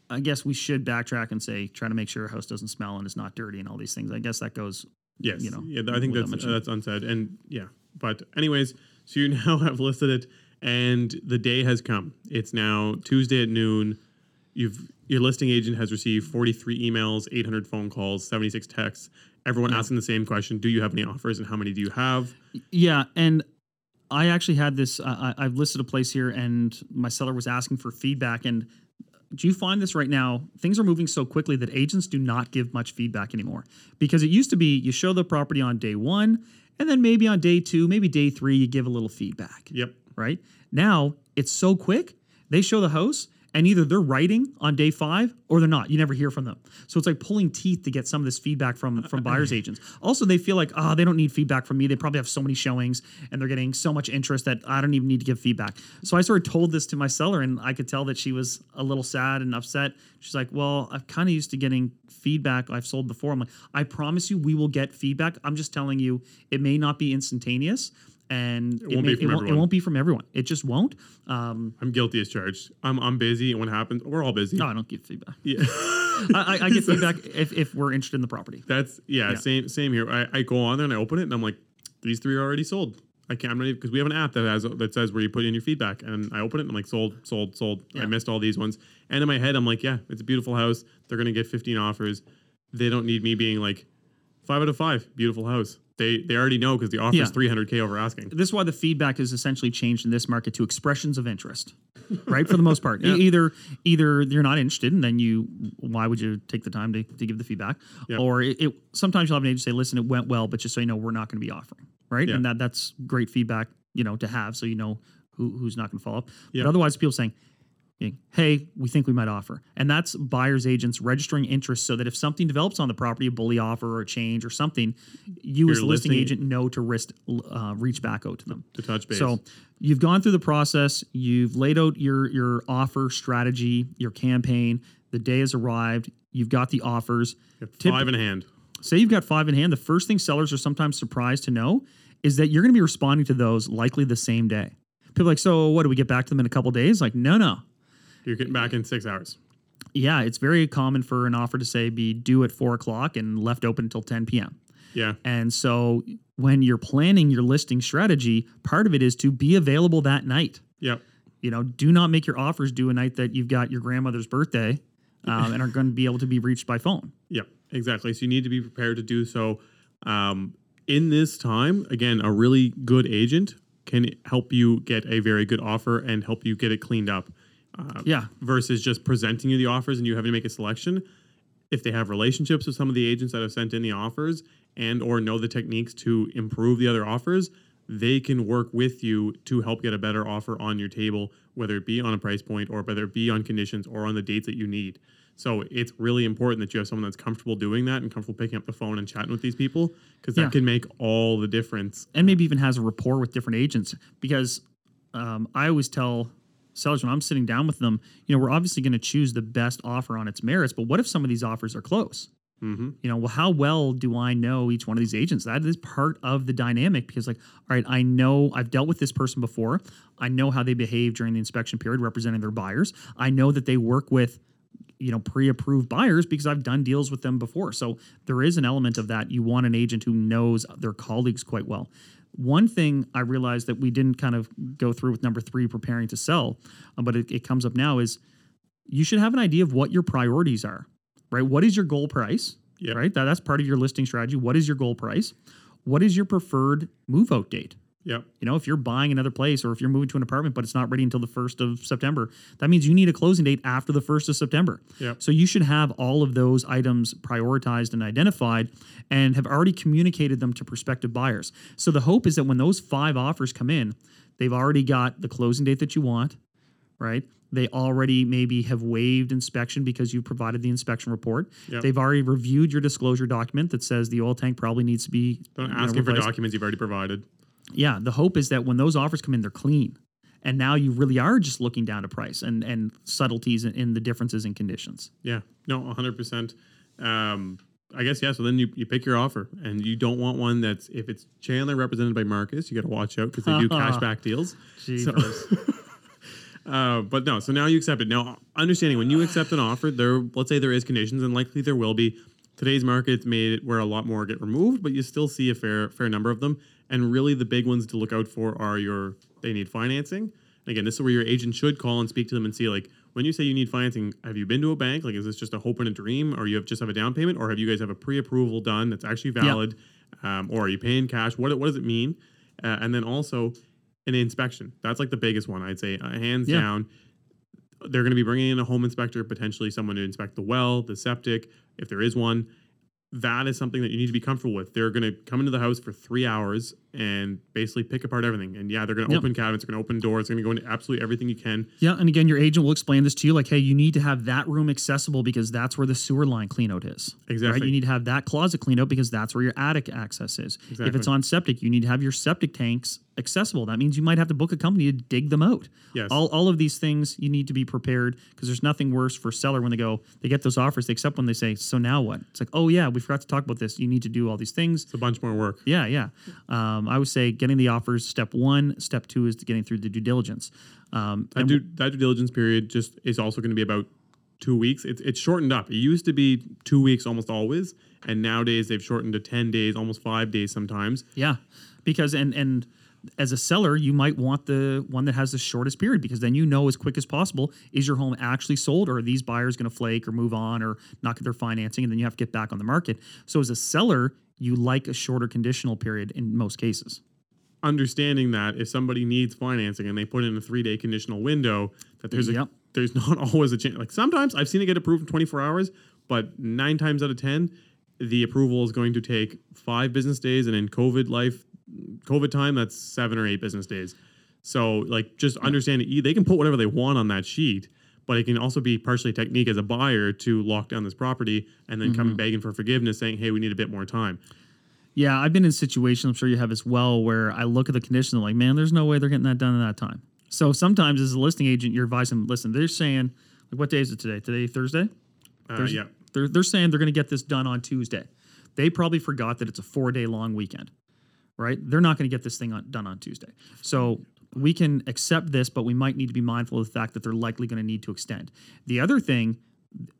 I guess we should backtrack and say, try to make sure your house doesn't smell and is not dirty and all these things. I guess that goes... Yes. You know, yeah, I think that's uh, that's unsaid. And yeah. But anyways, so you now have listed it and the day has come. It's now Tuesday at noon. You've your listing agent has received forty-three emails, eight hundred phone calls, seventy-six texts. Everyone yeah. asking the same question. Do you have any offers and how many do you have? Yeah. And I actually had this. Uh, I, I've listed a place here and my seller was asking for feedback. And do you find this right now? Things are moving so quickly that agents do not give much feedback anymore because it used to be you show the property on day one and then maybe on day two, maybe day three, you give a little feedback. Yep. Right? Now it's so quick. They show the house and either they're writing on day five or they're not. You never hear from them. So it's like pulling teeth to get some of this feedback from, from buyer's agents. Also, they feel like, oh, they don't need feedback from me. They probably have so many showings and they're getting so much interest that I don't even need to give feedback. So I sort of told this to my seller and I could tell that she was a little sad and upset. She's like, well, I've kind of used to getting feedback. I've sold before. I'm like, I promise you we will get feedback. I'm just telling you it may not be instantaneous. And it, it, won't may, it, won't, it won't be from everyone. It just won't. Um, I'm guilty as charged. I'm I'm busy. And what happens? We're all busy. No, I don't give feedback. Yeah, I, I, I get feedback if, if we're interested in the property. That's yeah. yeah. Same same here. I, I go on there and I open it and I'm like, these three are already sold. I can't. I'm not even because we have an app that has that says where you put in your feedback. And I open it and I'm like, sold, sold, sold. Yeah. I missed all these ones. And in my head, I'm like, yeah, it's a beautiful house. They're gonna get fifteen offers. They don't need me being like, five out of five, beautiful house. They they already know because the offer is yeah. three hundred K over asking. This is why the feedback is essentially changed in this market to expressions of interest, right? For the most part. Yeah. E- either either you're not interested and then you, why would you take the time to, to give the feedback? Yeah. Or it, it sometimes you'll have an agent say, listen, it went well, but just so you know, we're not going to be offering, right? Yeah. And that that's great feedback, you know, to have so you know who who's not going to follow up. Yeah. But otherwise, people saying, hey, we think we might offer. And that's buyer's agents registering interest so that if something develops on the property, a bully offer or a change or something, you You're as a listing, listing agent know to risk, uh, reach back out to them. To touch base. So you've gone through the process. You've laid out your, your offer strategy, your campaign. The day has arrived. You've got the offers. Got five Tip, in hand. Say you've got five in hand. The first thing sellers are sometimes surprised to know is that you're going to be responding to those likely the same day. People are like, so what, do we get back to them in a couple of days? Like, no, no. You're getting back in six hours. Yeah, it's very common for an offer to say be due at four o'clock and left open until ten p.m. Yeah. And so when you're planning your listing strategy, part of it is to be available that night. Yep. You know, do not make your offers due a night that you've got your grandmother's birthday um, and are going to be able to be reached by phone. Yep, exactly. So you need to be prepared to do so. Um, in this time, again, a really good agent can help you get a very good offer and help you get it cleaned up. Uh, yeah. Versus just presenting you the offers and you having to make a selection. If they have relationships with some of the agents that have sent in the offers and or know the techniques to improve the other offers, they can work with you to help get a better offer on your table, whether it be on a price point or whether it be on conditions or on the dates that you need. So it's really important that you have someone that's comfortable doing that and comfortable picking up the phone and chatting with these people because that yeah. can make all the difference. And maybe even has a rapport with different agents because um, I always tell... sellers, when I'm sitting down with them, you know, we're obviously going to choose the best offer on its merits. But what if some of these offers are close? Mm-hmm. You know, well, how well do I know each one of these agents? That is part of the dynamic because like, all right, I know I've dealt with this person before. I know how they behave during the inspection period representing their buyers. I know that they work with you know, pre-approved buyers because I've done deals with them before. So there is an element of that. You want an agent who knows their colleagues quite well. One thing I realized that we didn't kind of go through with number three, preparing to sell, but it, it comes up now, is you should have an idea of what your priorities are, right? What is your goal price, yeah. right? That, that's part of your listing strategy. What is your goal price? What is your preferred move-out date? Yeah. You know, if you're buying another place or if you're moving to an apartment, but it's not ready until the first of September, that means you need a closing date after the first of September. Yeah. So you should have all of those items prioritized and identified and have already communicated them to prospective buyers. So the hope is that when those five offers come in, they've already got the closing date that you want, right? They already maybe have waived inspection because you provided the inspection report. Yep. They've already reviewed your disclosure document that says the oil tank probably needs to be Don't ask him for documents you've already provided. Yeah, the hope is that when those offers come in, they're clean. And now you really are just looking down to price and, and subtleties in, in the differences in conditions. Yeah, no, one hundred percent. Um, I guess, yeah, so then you, you pick your offer. And you don't want one that's, if it's Chandler represented by Marcus, you got to watch out because they do cashback deals. Jeepers. So, uh, but no, so now you accept it. Now, understanding when you accept an offer, there, let's say there is conditions, and likely there will be. Today's market's made it where a lot more get removed, but you still see a fair fair number of them. And really the big ones to look out for are your, they need financing. And again, this is where your agent should call and speak to them and see, like, when you say you need financing, have you been to a bank? Like, is this just a hope and a dream? Or you have just have a down payment? Or have you guys have a pre-approval done that's actually valid? Yep. Um, or are you paying cash? What, what does it mean? Uh, and then also an inspection. That's like the biggest one, I'd say, uh, hands yeah. down. They're going to be bringing in a home inspector, potentially someone to inspect the well, the septic, if there is one. That is something that you need to be comfortable with. They're going to come into the house for three hours and basically pick apart everything. And yeah, they're going to yep. open cabinets, they're going to open doors, they're going to go into absolutely everything you can. Yeah, and again, your agent will explain this to you, like, hey, you need to have that room accessible because that's where the sewer line cleanout is. Exactly. Right? You need to have that closet cleanout because that's where your attic access is. Exactly. If it's on septic, you need to have your septic tanks accessible. That means you might have to book a company to dig them out. Yes. All all of these things you need to be prepared because there's nothing worse for a seller when they go, they get those offers, they accept when they say, so now what? It's like, oh yeah, we forgot to talk about this. You need to do all these things. It's a bunch more work. Yeah, yeah. Um, I would say getting the offers, step one. Step two is getting through the due diligence. Um, that, due, that due diligence period just is also going to be about two weeks. It's it's shortened up. It used to be two weeks almost always. And nowadays they've shortened to ten days, almost five days sometimes. Yeah, because and and... as a seller, you might want the one that has the shortest period because then you know as quick as possible, is your home actually sold or are these buyers going to flake or move on or not get their financing and then you have to get back on the market. So as a seller, you like a shorter conditional period in most cases. Understanding that if somebody needs financing and they put in a three-day conditional window, that there's yep. a, there's not always a chance. Like sometimes I've seen it get approved in twenty-four hours, but nine times out of ten, the approval is going to take five business days and in COVID life, COVID time, that's seven or eight business days. So like just yeah. understand it, they can put whatever they want on that sheet, but it can also be partially technique as a buyer to lock down this property and then mm-hmm. come begging for forgiveness saying, hey, we need a bit more time. Yeah, I've been in situations, I'm sure you have as well, where I look at the condition and I'm like, man, there's no way they're getting that done in that time. So sometimes as a listing agent, you're advising them, listen, they're saying, like, what day is it today? Today, Thursday? Uh, Thursday? Yeah. They're, they're saying they're going to get this done on Tuesday. They probably forgot that it's a four-day long weekend. Right? They're not going to get this thing on, done on Tuesday. So we can accept this, but we might need to be mindful of the fact that they're likely going to need to extend. The other thing,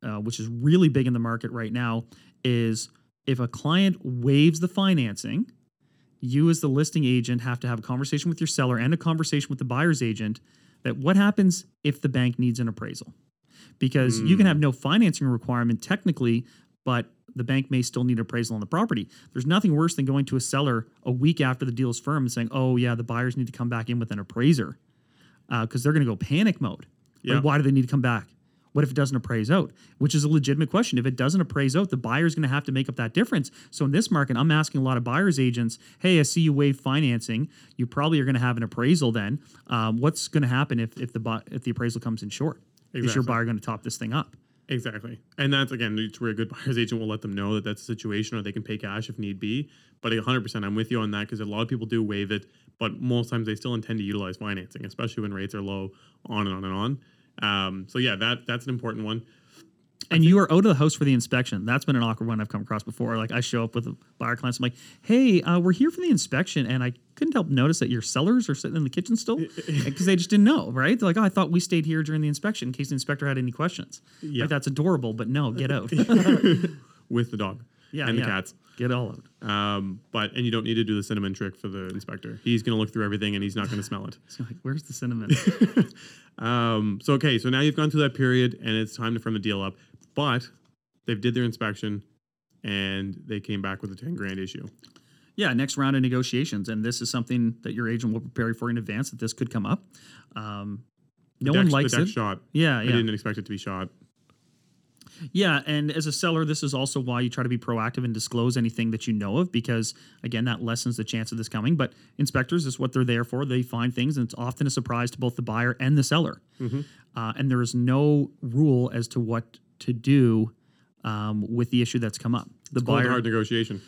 uh, which is really big in the market right now, is if a client waives the financing, you as the listing agent have to have a conversation with your seller and a conversation with the buyer's agent that what happens if the bank needs an appraisal? Because mm. you can have no financing requirement technically, but the bank may still need appraisal on the property. There's nothing worse than going to a seller a week after the deal's firm and saying, oh, yeah, the buyers need to come back in with an appraiser because uh, they're going to go panic mode. Yeah. Like, why do they need to come back? What if it doesn't appraise out? Which is a legitimate question. If it doesn't appraise out, the buyer's going to have to make up that difference. So in this market, I'm asking a lot of buyer's agents, hey, I see you waive financing. You probably are going to have an appraisal then. Um, what's going to happen if if the bu- if the appraisal comes in short? Exactly. Is your buyer going to top this thing up? Exactly. And that's, again, it's where a good buyer's agent will let them know that that's a situation or they can pay cash if need be. But one hundred percent I'm with you on that because a lot of people do waive it, but most times they still intend to utilize financing, especially when rates are low, on and on and on. Um, so, yeah, that that's an important one. And you were out of the house for the inspection. That's been an awkward one I've come across before. Like, I show up with a buyer clients. I'm like, hey, uh, we're here for the inspection. And I couldn't help notice that your sellers are sitting in the kitchen still because they just didn't know, right? They're like, oh, I thought we stayed here during the inspection in case the inspector had any questions. Yeah. Like, that's adorable, but no, get out. With the dog. Yeah, and the yeah. cats. Get all out. Um, but and you don't need to do the cinnamon trick for the inspector. He's going to look through everything and he's not going to smell it. He's like, where's the cinnamon? um, so, okay, so now you've gone through that period and it's time to firm the deal up. But they've did their inspection and they came back with a ten grand issue. Yeah, next round of negotiations. And this is something that your agent will prepare for in advance that this could come up. Um, no deck, one likes the deck it. Shot. Yeah, yeah. I didn't expect it to be shot. Yeah, and as a seller, this is also why you try to be proactive and disclose anything that you know of because, again, that lessens the chance of this coming. But inspectors is what they're there for. They find things, and it's often a surprise to both the buyer and the seller. Mm-hmm. Uh, and there is no rule as to what to do um, with the issue that's come up. The it's buyer, hard negotiation.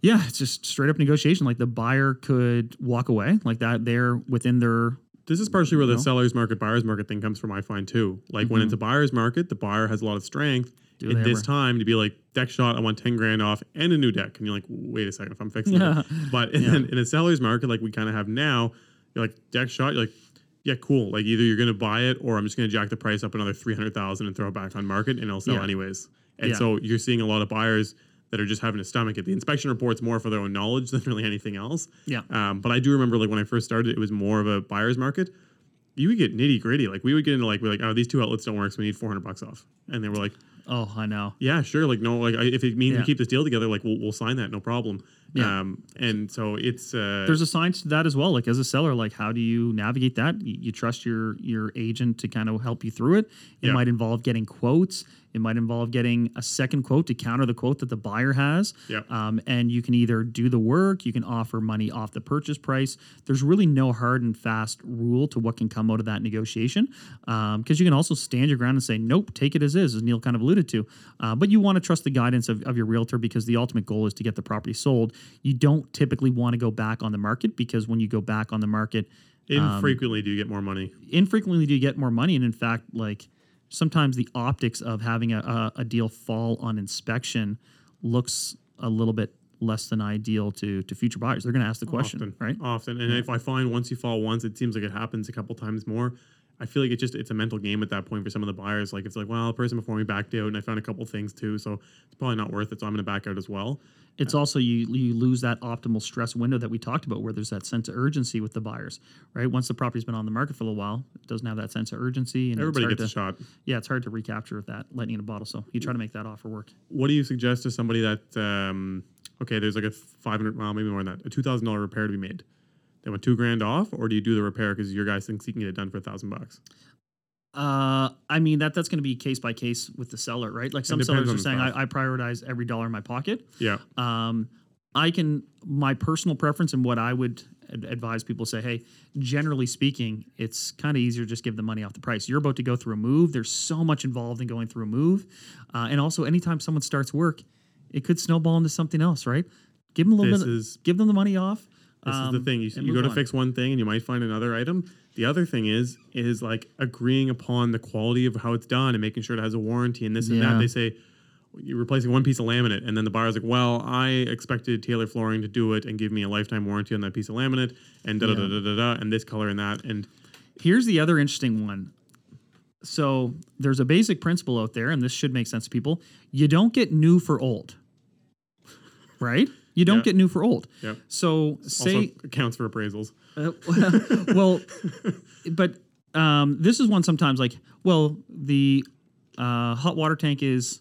Yeah, it's just straight-up negotiation. Like, the buyer could walk away like that. They're within their... This is partially where the no. seller's market, buyer's market thing comes from, I find, too. Like, mm-hmm. when it's a buyer's market, the buyer has a lot of strength at this ever. time to be like, deck shot, I want ten grand off and a new deck. And you're like, wait a second, if I'm fixing yeah. it. But yeah. in, in a seller's market, like we kind of have now, you're like, deck shot, you're like, yeah, cool. Like, either you're going to buy it or I'm just going to jack the price up another three hundred thousand dollars and throw it back on market and it'll sell yeah. anyways. And yeah. so you're seeing a lot of buyers that are just having to stomach it. The inspection report's more for their own knowledge than really anything else. Yeah. Um, but I do remember, like, when I first started, it was more of a buyer's market. You would get nitty gritty. Like, we would get into, like, we're like, oh, these two outlets don't work, so we need four hundred bucks off. And they were like, oh, I know. Yeah, sure. Like, no, like, I, if it means yeah. we keep this deal together, like, we'll, we'll sign that, no problem. Yeah. Um, and so it's... Uh, There's a science to that as well. Like, as a seller, like, how do you navigate that? You, you trust your your agent to kind of help you through it. It yeah. might involve getting quotes. It might involve getting a second quote to counter the quote that the buyer has. Yeah. Um, and you can either do the work, you can offer money off the purchase price. There's really no hard and fast rule to what can come out of that negotiation. Um, because you can also stand your ground and say, nope, take it as is, as Neal kind of alluded to. Uh, but you want to trust the guidance of, of your realtor because the ultimate goal is to get the property sold. You don't typically want to go back on the market because when you go back on the market... Infrequently um, do you get more money. Infrequently do you get more money. And in fact, like... sometimes the optics of having a, a deal fall on inspection looks a little bit less than ideal to, to future buyers. They're going to ask the question, Often. right? Often. And yeah. if I find once you fall once, it seems like it happens a couple times more. I feel like it just it's a mental game at that point for some of the buyers. Like, it's like, well, the person before me backed out and I found a couple things too, so it's probably not worth it, so I'm going to back out as well. It's uh, also you you lose that optimal stress window that we talked about where there's that sense of urgency with the buyers, right? Once the property's been on the market for a little while, it doesn't have that sense of urgency. And everybody gets to, a shot. Yeah, it's hard to recapture that lightning in a bottle, so you try to make that offer work. What do you suggest to somebody that, um, okay, there's like a five hundred dollars, well, maybe more than that, a two thousand dollars repair to be made? They want two grand off, or do you do the repair because your guy thinks he can get it done for a thousand bucks? Uh, I mean that that's going to be case by case with the seller, right? Like some sellers are saying, I, I prioritize every dollar in my pocket. Yeah. Um, I can my personal preference and what I would ad- advise people say, hey, generally speaking, it's kind of easier to just give the money off the price. You're about to go through a move. There's so much involved in going through a move, uh, and also anytime someone starts work, it could snowball into something else, right? Give them a little this bit. Is- give them the money off. This um, is the thing. You, you go to on. fix one thing and you might find another item. The other thing is, is like agreeing upon the quality of how it's done and making sure it has a warranty and this yeah. and that. They say, you're replacing one piece of laminate. And then the buyer's like, well, I expected Taylor Flooring to do it and give me a lifetime warranty on that piece of laminate and da da da da da da and this color and that. And here's the other interesting one. So there's a basic principle out there, and this should make sense to people. You don't get new for old, right? You don't yeah. get new for old. Yeah. So say also accounts for appraisals. Uh, well, but um, this is one sometimes like, well, the uh, hot water tank is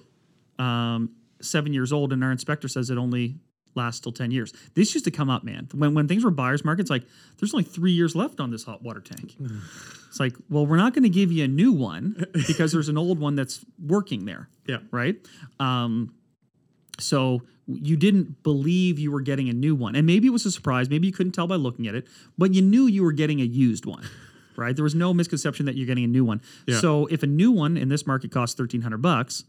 um, seven years old and our inspector says it only lasts till ten years. This used to come up, man. When when things were buyer's markets, like there's only three years left on this hot water tank. It's like, well, we're not going to give you a new one because there's an old one that's working there. Yeah. Right. Um, so you didn't believe you were getting a new one. And maybe it was a surprise. Maybe you couldn't tell by looking at it, but you knew you were getting a used one, right? There was no misconception that you're getting a new one. Yeah. So if a new one in this market costs thirteen hundred bucks,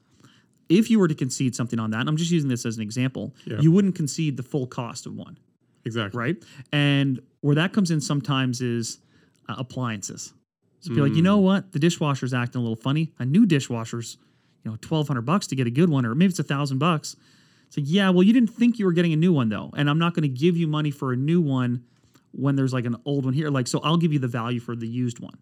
if you were to concede something on that, and I'm just using this as an example, yeah. you wouldn't concede the full cost of one. Exactly. Right? And where that comes in sometimes is uh, appliances. So mm. be like, you know what? The dishwasher's acting a little funny. A new dishwasher's you know, twelve hundred bucks to get a good one, or maybe it's a thousand bucks. It's like, yeah, well, you didn't think you were getting a new one though. And I'm not going to give you money for a new one when there's like an old one here. Like, so I'll give you the value for the used one.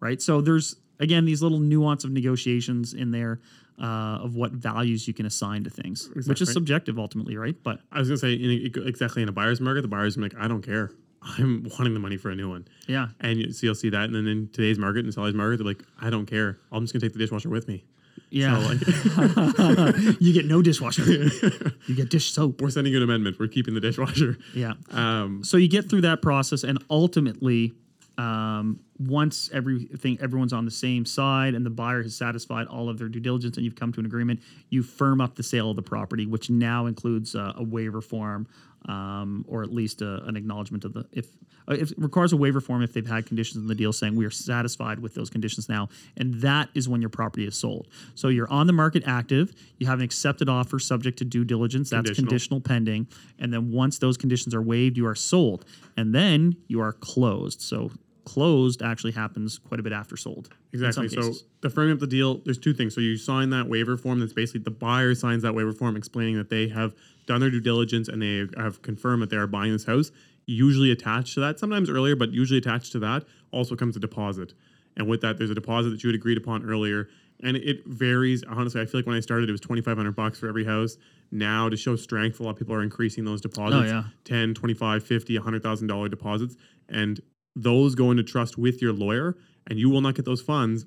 Right. So there's, again, these little nuance of negotiations in there uh, of what values you can assign to things, exactly. Which is subjective ultimately. Right. But I was going to say in a, exactly in a buyer's market, the buyer's like, I don't care. I'm wanting the money for a new one. Yeah. And so you'll see that. And then in today's market, in Sally's market, they're like, I don't care. I'm just going to take the dishwasher with me. Yeah. So like, you get no dishwasher. You get dish soap. We're sending you an amendment. We're keeping the dishwasher. Yeah. Um, so you get through that process, and ultimately, um, once everything, everyone's on the same side and the buyer has satisfied all of their due diligence and you've come to an agreement, you firm up the sale of the property, which now includes uh, a waiver form. Um, or at least a, an acknowledgement of the if, if it requires a waiver form if they've had conditions in the deal saying we are satisfied with those conditions now, and that is when your property is sold. So you're on the market active, you have an accepted offer subject to due diligence, that's conditional, conditional pending, and then once those conditions are waived, you are sold, and then you are closed. So closed actually happens quite a bit after sold. Exactly. So the firming up the deal, there's two things. So you sign that waiver form. That's basically the buyer signs that waiver form explaining that they have done their due diligence and they have confirmed that they are buying this house. Usually attached to that, sometimes earlier, but usually attached to that also comes a deposit. And with that, there's a deposit that you had agreed upon earlier. And it varies. Honestly, I feel like when I started, it was twenty-five hundred bucks for every house. Now, to show strength, a lot of people are increasing those deposits. Oh, yeah. ten, twenty-five, fifty, one hundred thousand dollars deposits. And those go into trust with your lawyer, and you will not get those funds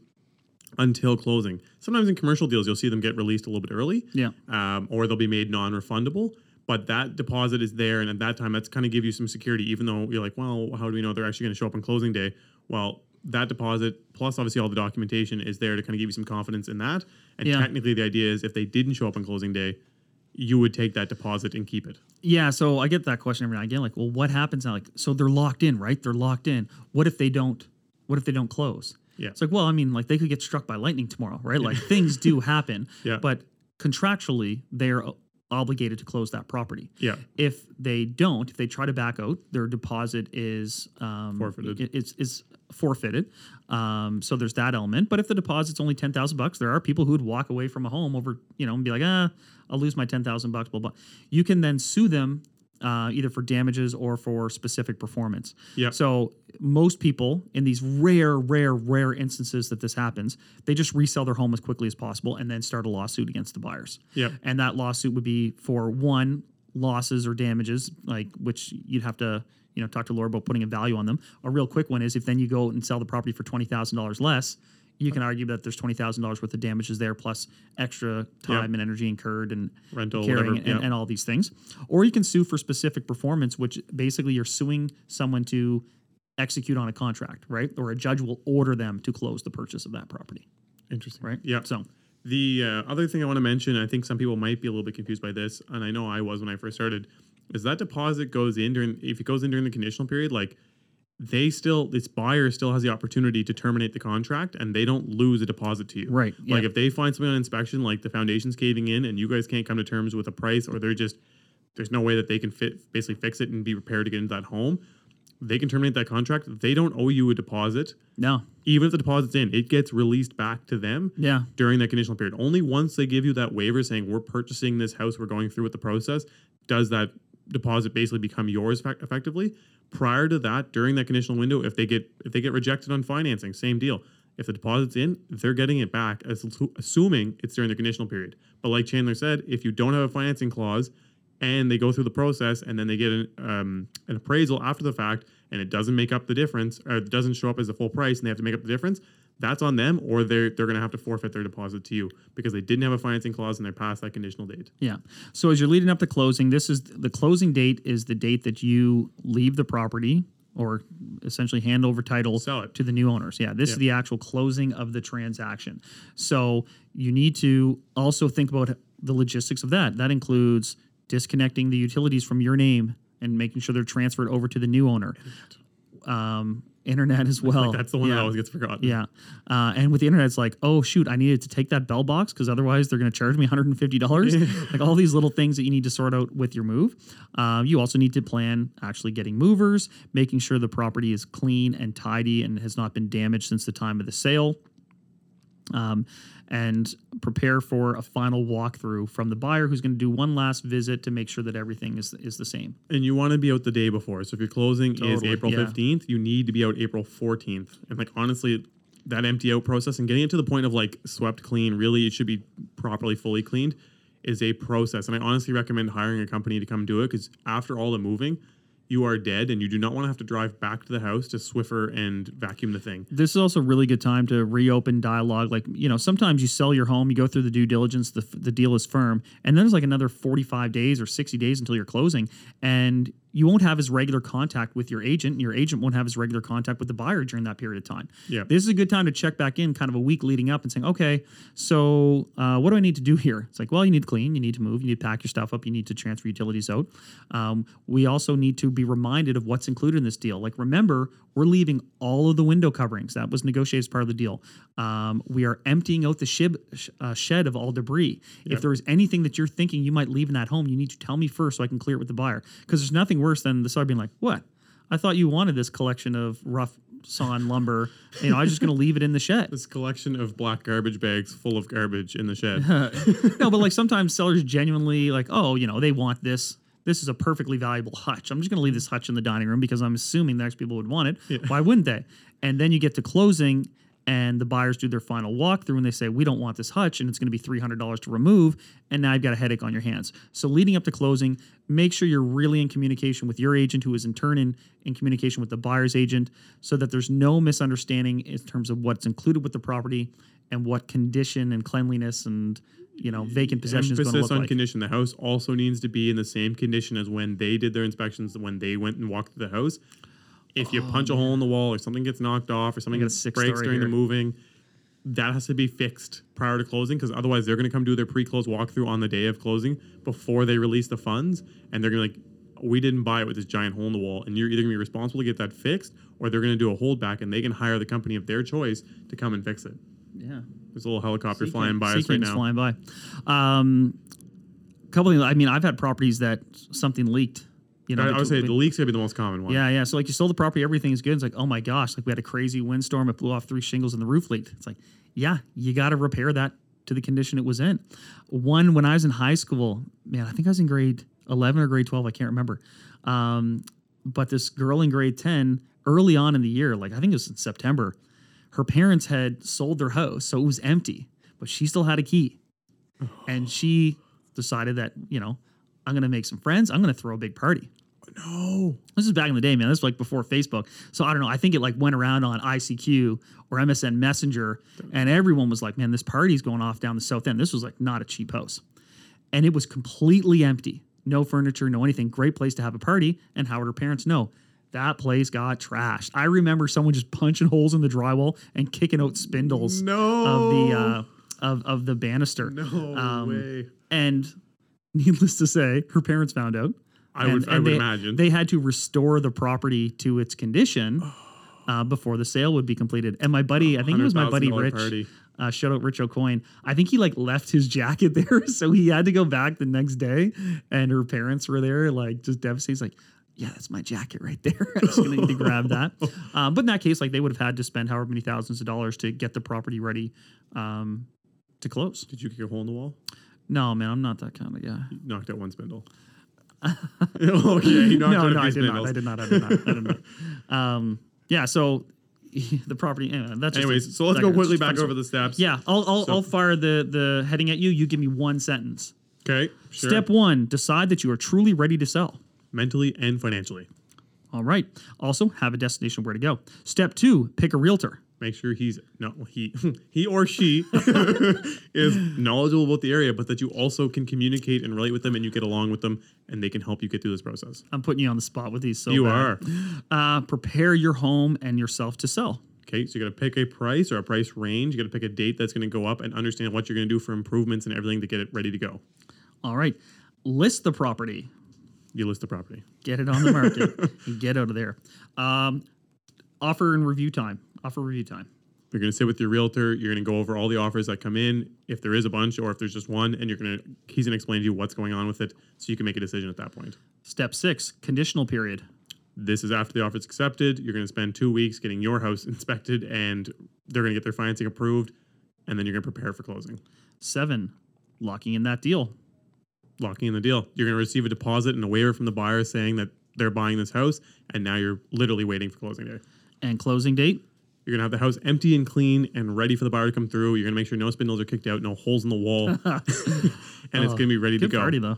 until closing. Sometimes in commercial deals, you'll see them get released a little bit early, yeah, um, or they'll be made non-refundable. But that deposit is there, and at that time, that's kind of give you some security, even though you're like, well, how do we know they're actually going to show up on closing day? Well, that deposit, plus obviously all the documentation, is there to kind of give you some confidence in that. And yeah. Technically, the idea is if they didn't show up on closing day, you would take that deposit and keep it. Yeah, so I get that question every now and again, like, well, what happens now? Like, so they're locked in, right? They're locked in. What if they don't? What if they don't close? Yeah. It's like, well, I mean, like they could get struck by lightning tomorrow, right? Like things do happen. Yeah. But contractually, they're obligated to close that property. Yeah. If they don't, if they try to back out, their deposit is um, forfeited. It, it's is forfeited. Um, so there's that element. But if the deposit's only ten thousand bucks, there are people who would walk away from a home over, you know, and be like, ah, I'll lose my ten thousand bucks. Blah blah. You can then sue them uh, either for damages or for specific performance. Yeah. So most people, in these rare, rare, rare instances that this happens, they just resell their home as quickly as possible and then start a lawsuit against the buyers. Yeah. And that lawsuit would be for one, losses or damages, like which you'd have to, you know, talk to Laura about putting a value on them. A real quick one is if then you go and sell the property for twenty thousand dollars less. You can argue that there's twenty thousand dollars worth of damages there, plus extra time yeah. and energy incurred and rental, carrying whatever, and, yeah. and all these things. Or you can sue for specific performance, which basically you're suing someone to execute on a contract, right? Or a judge will order them to close the purchase of that property. Interesting. Right? Yeah. So the uh, other thing I want to mention, I think some people might be a little bit confused by this, and I know I was when I first started, is that deposit goes in during, if it goes in during the conditional period, like, they still, this buyer still has the opportunity to terminate the contract, and they don't lose a deposit to you. Right. Yeah. Like if they find something on inspection, like the foundation's caving in and you guys can't come to terms with a price, or they're just, there's no way that they can fit, basically fix it and be prepared to get into that home, they can terminate that contract. They don't owe you a deposit. No. Even if the deposit's in, it gets released back to them yeah. during that conditional period. Only once they give you that waiver saying we're purchasing this house, we're going through with the process, does that deposit basically become yours effectively. Prior to that, during that conditional window, if they get if they get rejected on financing, same deal. If the deposit's in, they're getting it back, as, assuming it's during the conditional period. But like Chandler said, if you don't have a financing clause and they go through the process and then they get an, um, an appraisal after the fact and it doesn't make up the difference, or it doesn't show up as the full price and they have to make up the difference, that's on them, or they're, they're going to have to forfeit their deposit to you because they didn't have a financing clause and they're past that conditional date. Yeah. So as you're leading up to closing, this is the closing date is the date that you leave the property or essentially hand over title to the new owners. Yeah. This yeah. is the actual closing of the transaction. So you need to also think about the logistics of that. That includes disconnecting the utilities from your name and making sure they're transferred over to the new owner. Um, Internet as well. Like that's the one yeah. that always gets forgotten. Yeah. Uh, and with the internet, it's like, oh, shoot, I needed to take that Bell box because otherwise they're going to charge me one hundred fifty dollars. Like all these little things that you need to sort out with your move. Uh, you also need to plan actually getting movers, making sure the property is clean and tidy and has not been damaged since the time of the sale. um, and prepare for a final walkthrough from the buyer who's going to do one last visit to make sure that everything is is the same. And you want to be out the day before. So if your closing totally, is April yeah. fifteenth, you need to be out April fourteenth. And like honestly, that empty out process and getting it to the point of like swept clean, really it should be properly fully cleaned, is a process. And I honestly recommend hiring a company to come do it, because after all the moving, you are dead and you do not want to have to drive back to the house to Swiffer and vacuum the thing. This is also a really good time to reopen dialogue. Like, you know, sometimes you sell your home, you go through the due diligence, the the deal is firm, and then there's like another forty-five days or sixty days until you're closing, and you won't have his regular contact with your agent, and your agent won't have his regular contact with the buyer during that period of time. Yeah. This is a good time to check back in kind of a week leading up and saying, okay, so uh, what do I need to do here? It's like, well, you need to clean, you need to move, you need to pack your stuff up, you need to transfer utilities out. Um, we also need to be reminded of what's included in this deal. Like, remember, we're leaving all of the window coverings. That was negotiated as part of the deal. Um, we are emptying out the shib, uh, shed of all debris. Yep. If there is anything that you're thinking you might leave in that home, you need to tell me first so I can clear it with the buyer. Because there's nothing worse than the seller being like, what? I thought you wanted this collection of rough sawn lumber. You know, I was just going to leave it in the shed. This collection of black garbage bags full of garbage in the shed. No, but like sometimes sellers genuinely like, oh, you know, they want this. This is a perfectly valuable hutch. I'm just going to leave this hutch in the dining room because I'm assuming the next people would want it. Yeah. Why wouldn't they? And then you get to closing and the buyers do their final walkthrough and they say, we don't want this hutch and it's going to be three hundred dollars to remove. And now I've got a headache on your hands. So leading up to closing, make sure you're really in communication with your agent, who is in turn in, in communication with the buyer's agent, so that there's no misunderstanding in terms of what's included with the property and what condition and cleanliness and, you know, vacant possession is going to look like. Emphasis on condition. The house also needs to be in the same condition as when they did their inspections, when they went and walked through the house. If you oh, punch a man. hole in the wall or something gets knocked off or something gets breaks during here. the moving, that has to be fixed prior to closing, because otherwise they're going to come do their pre-close walkthrough on the day of closing before they release the funds, and they're going to be like, we didn't buy it with this giant hole in the wall, and you're either going to be responsible to get that fixed, or they're going to do a holdback and they can hire the company of their choice to come and fix it. Yeah. There's a little helicopter sea flying by us right now. flying by. Um, couple of, I mean, I've had properties that something leaked. You know, I, I would say the leaks could be the most common one. Yeah, yeah. So like you sold the property, everything is good. It's like, oh my gosh, like we had a crazy windstorm. It blew off three shingles and the roof leaked. It's like, yeah, you got to repair that to the condition it was in. One, when I was in high school, man, I think I was in grade eleven or grade twelve. I can't remember. Um, but this girl in grade ten, early on in the year, like I think it was in September, her parents had sold their house, so it was empty, but she still had a key. Oh. And she decided that, you know, I'm going to make some friends. I'm going to throw a big party. No. This is back in the day, man. This was like before Facebook. So I don't know. I think it like went around on I C Q or M S N Messenger, and everyone was like, man, this party's going off down the South End. This was like not a cheap house. And it was completely empty. No furniture, no anything. Great place to have a party. And how would her parents know? That place got trashed. I remember someone just punching holes in the drywall and kicking out spindles no. of the uh, of of the banister. No um, way. And needless to say, her parents found out. I and, would, and I would they, imagine. They had to restore the property to its condition uh, before the sale would be completed. And my buddy, I think it was my buddy Rich, uh, shout out Rich O'Coin. I think he like left his jacket there. So he had to go back the next day. And her parents were there like just devastated. He's like, yeah, that's my jacket right there. I'm just going to need to grab that. Um, but in that case, like they would have had to spend however many thousands of dollars to get the property ready um, to close. Did you get your hole in the wall? No, man, I'm not that kind of guy. You knocked out one spindle. okay, you knocked no, out no, a few I did spindles. Not. I did not. I did not. I did not. Um, yeah, so the property. Anyway, that's just Anyways, a, so let's go quickly back over the steps. Yeah, I'll I'll, so. I'll fire the the heading at you. You give me one sentence. Okay. Sure. Step one: decide that you are truly ready to sell. Mentally and financially. All right. Also, have a destination where to go. Step two, pick a realtor. Make sure he's, no, he he or she is knowledgeable about the area, but that you also can communicate and relate with them and you get along with them and they can help you get through this process. I'm putting you on the spot with these so You bad. are. Uh, prepare your home and yourself to sell. Okay, so you got to pick a price or a price range. You got to pick a date that's going to go up and understand what you're going to do for improvements and everything to get it ready to go. All right. List the property. You list the property. Get it on the market and get out of there. Um, offer and review time. Offer review time. You're going to sit with your realtor. You're going to go over all the offers that come in, if there is a bunch or if there's just one, and you're going to he's going to explain to you what's going on with it so you can make a decision at that point. Step six, conditional period. This is after the offer is accepted. You're going to spend two weeks getting your house inspected, and they're going to get their financing approved. and then you're going to prepare for closing. Seven, locking in that deal. Locking in the deal. You're going to receive a deposit and a waiver from the buyer saying that they're buying this house, and now you're literally waiting for closing day. And closing date? You're going to have the house empty and clean and ready for the buyer to come through. You're going to make sure no spindles are kicked out, no holes in the wall. and oh, it's going to be ready to go. Good party, though.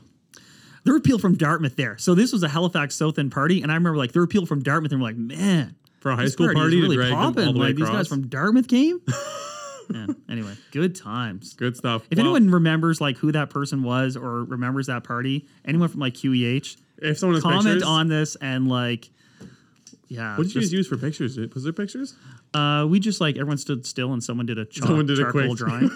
There were people from Dartmouth there. So this was a Halifax South End party, and I remember, like, there were people from Dartmouth, and we're like, man. For a high school party, really to drag poppin'. them all the like, way across. These guys from Dartmouth came? Man, anyway, good times. Good stuff. If well, anyone remembers, like, who that person was or remembers that party, anyone from, like, Q E H, if someone has comment pictures, on this and, like... Yeah. What did you guys use for pictures? Was there pictures? Uh, we just like everyone stood still and someone did a char- someone did charcoal a drawing.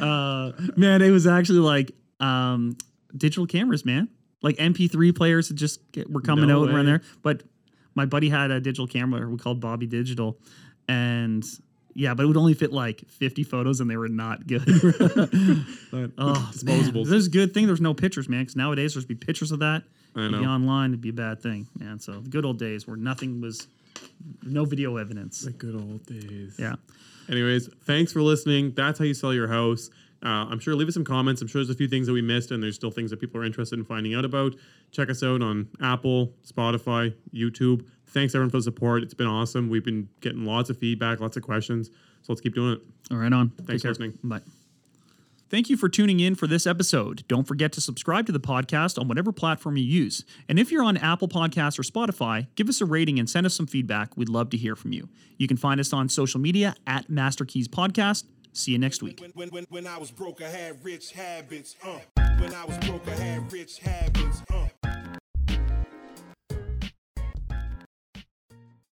uh, man, it was actually like um, digital cameras, man. Like M P three players just get, were coming no out way. around there. But my buddy had a digital camera we called Bobby Digital, and yeah, but it would only fit like fifty photos, and they were not good. oh, Disposables. This is a good thing. There's no pictures, man. Because nowadays there's be pictures of that. I know. Be online would be a bad thing, man. So the good old days where nothing was, no video evidence. The good old days. Yeah. Anyways, thanks for listening. That's how you sell your house. Uh, I'm sure leave us some comments. I'm sure there's a few things that we missed, and there's still things that people are interested in finding out about. Check us out on Apple, Spotify, YouTube. Thanks, everyone, for the support. It's been awesome. We've been getting lots of feedback, lots of questions. So let's keep doing it. All right on. Thanks for listening. Bye. Thank you for tuning in for this episode. Don't forget to subscribe to the podcast on whatever platform you use. And if you're on Apple Podcasts or Spotify, give us a rating and send us some feedback. We'd love to hear from you. You can find us on social media at Master Keys Podcast. See you next week. When, when, when, when I was broke, I had rich habits. Uh. When I was broke, I had rich habits. Uh.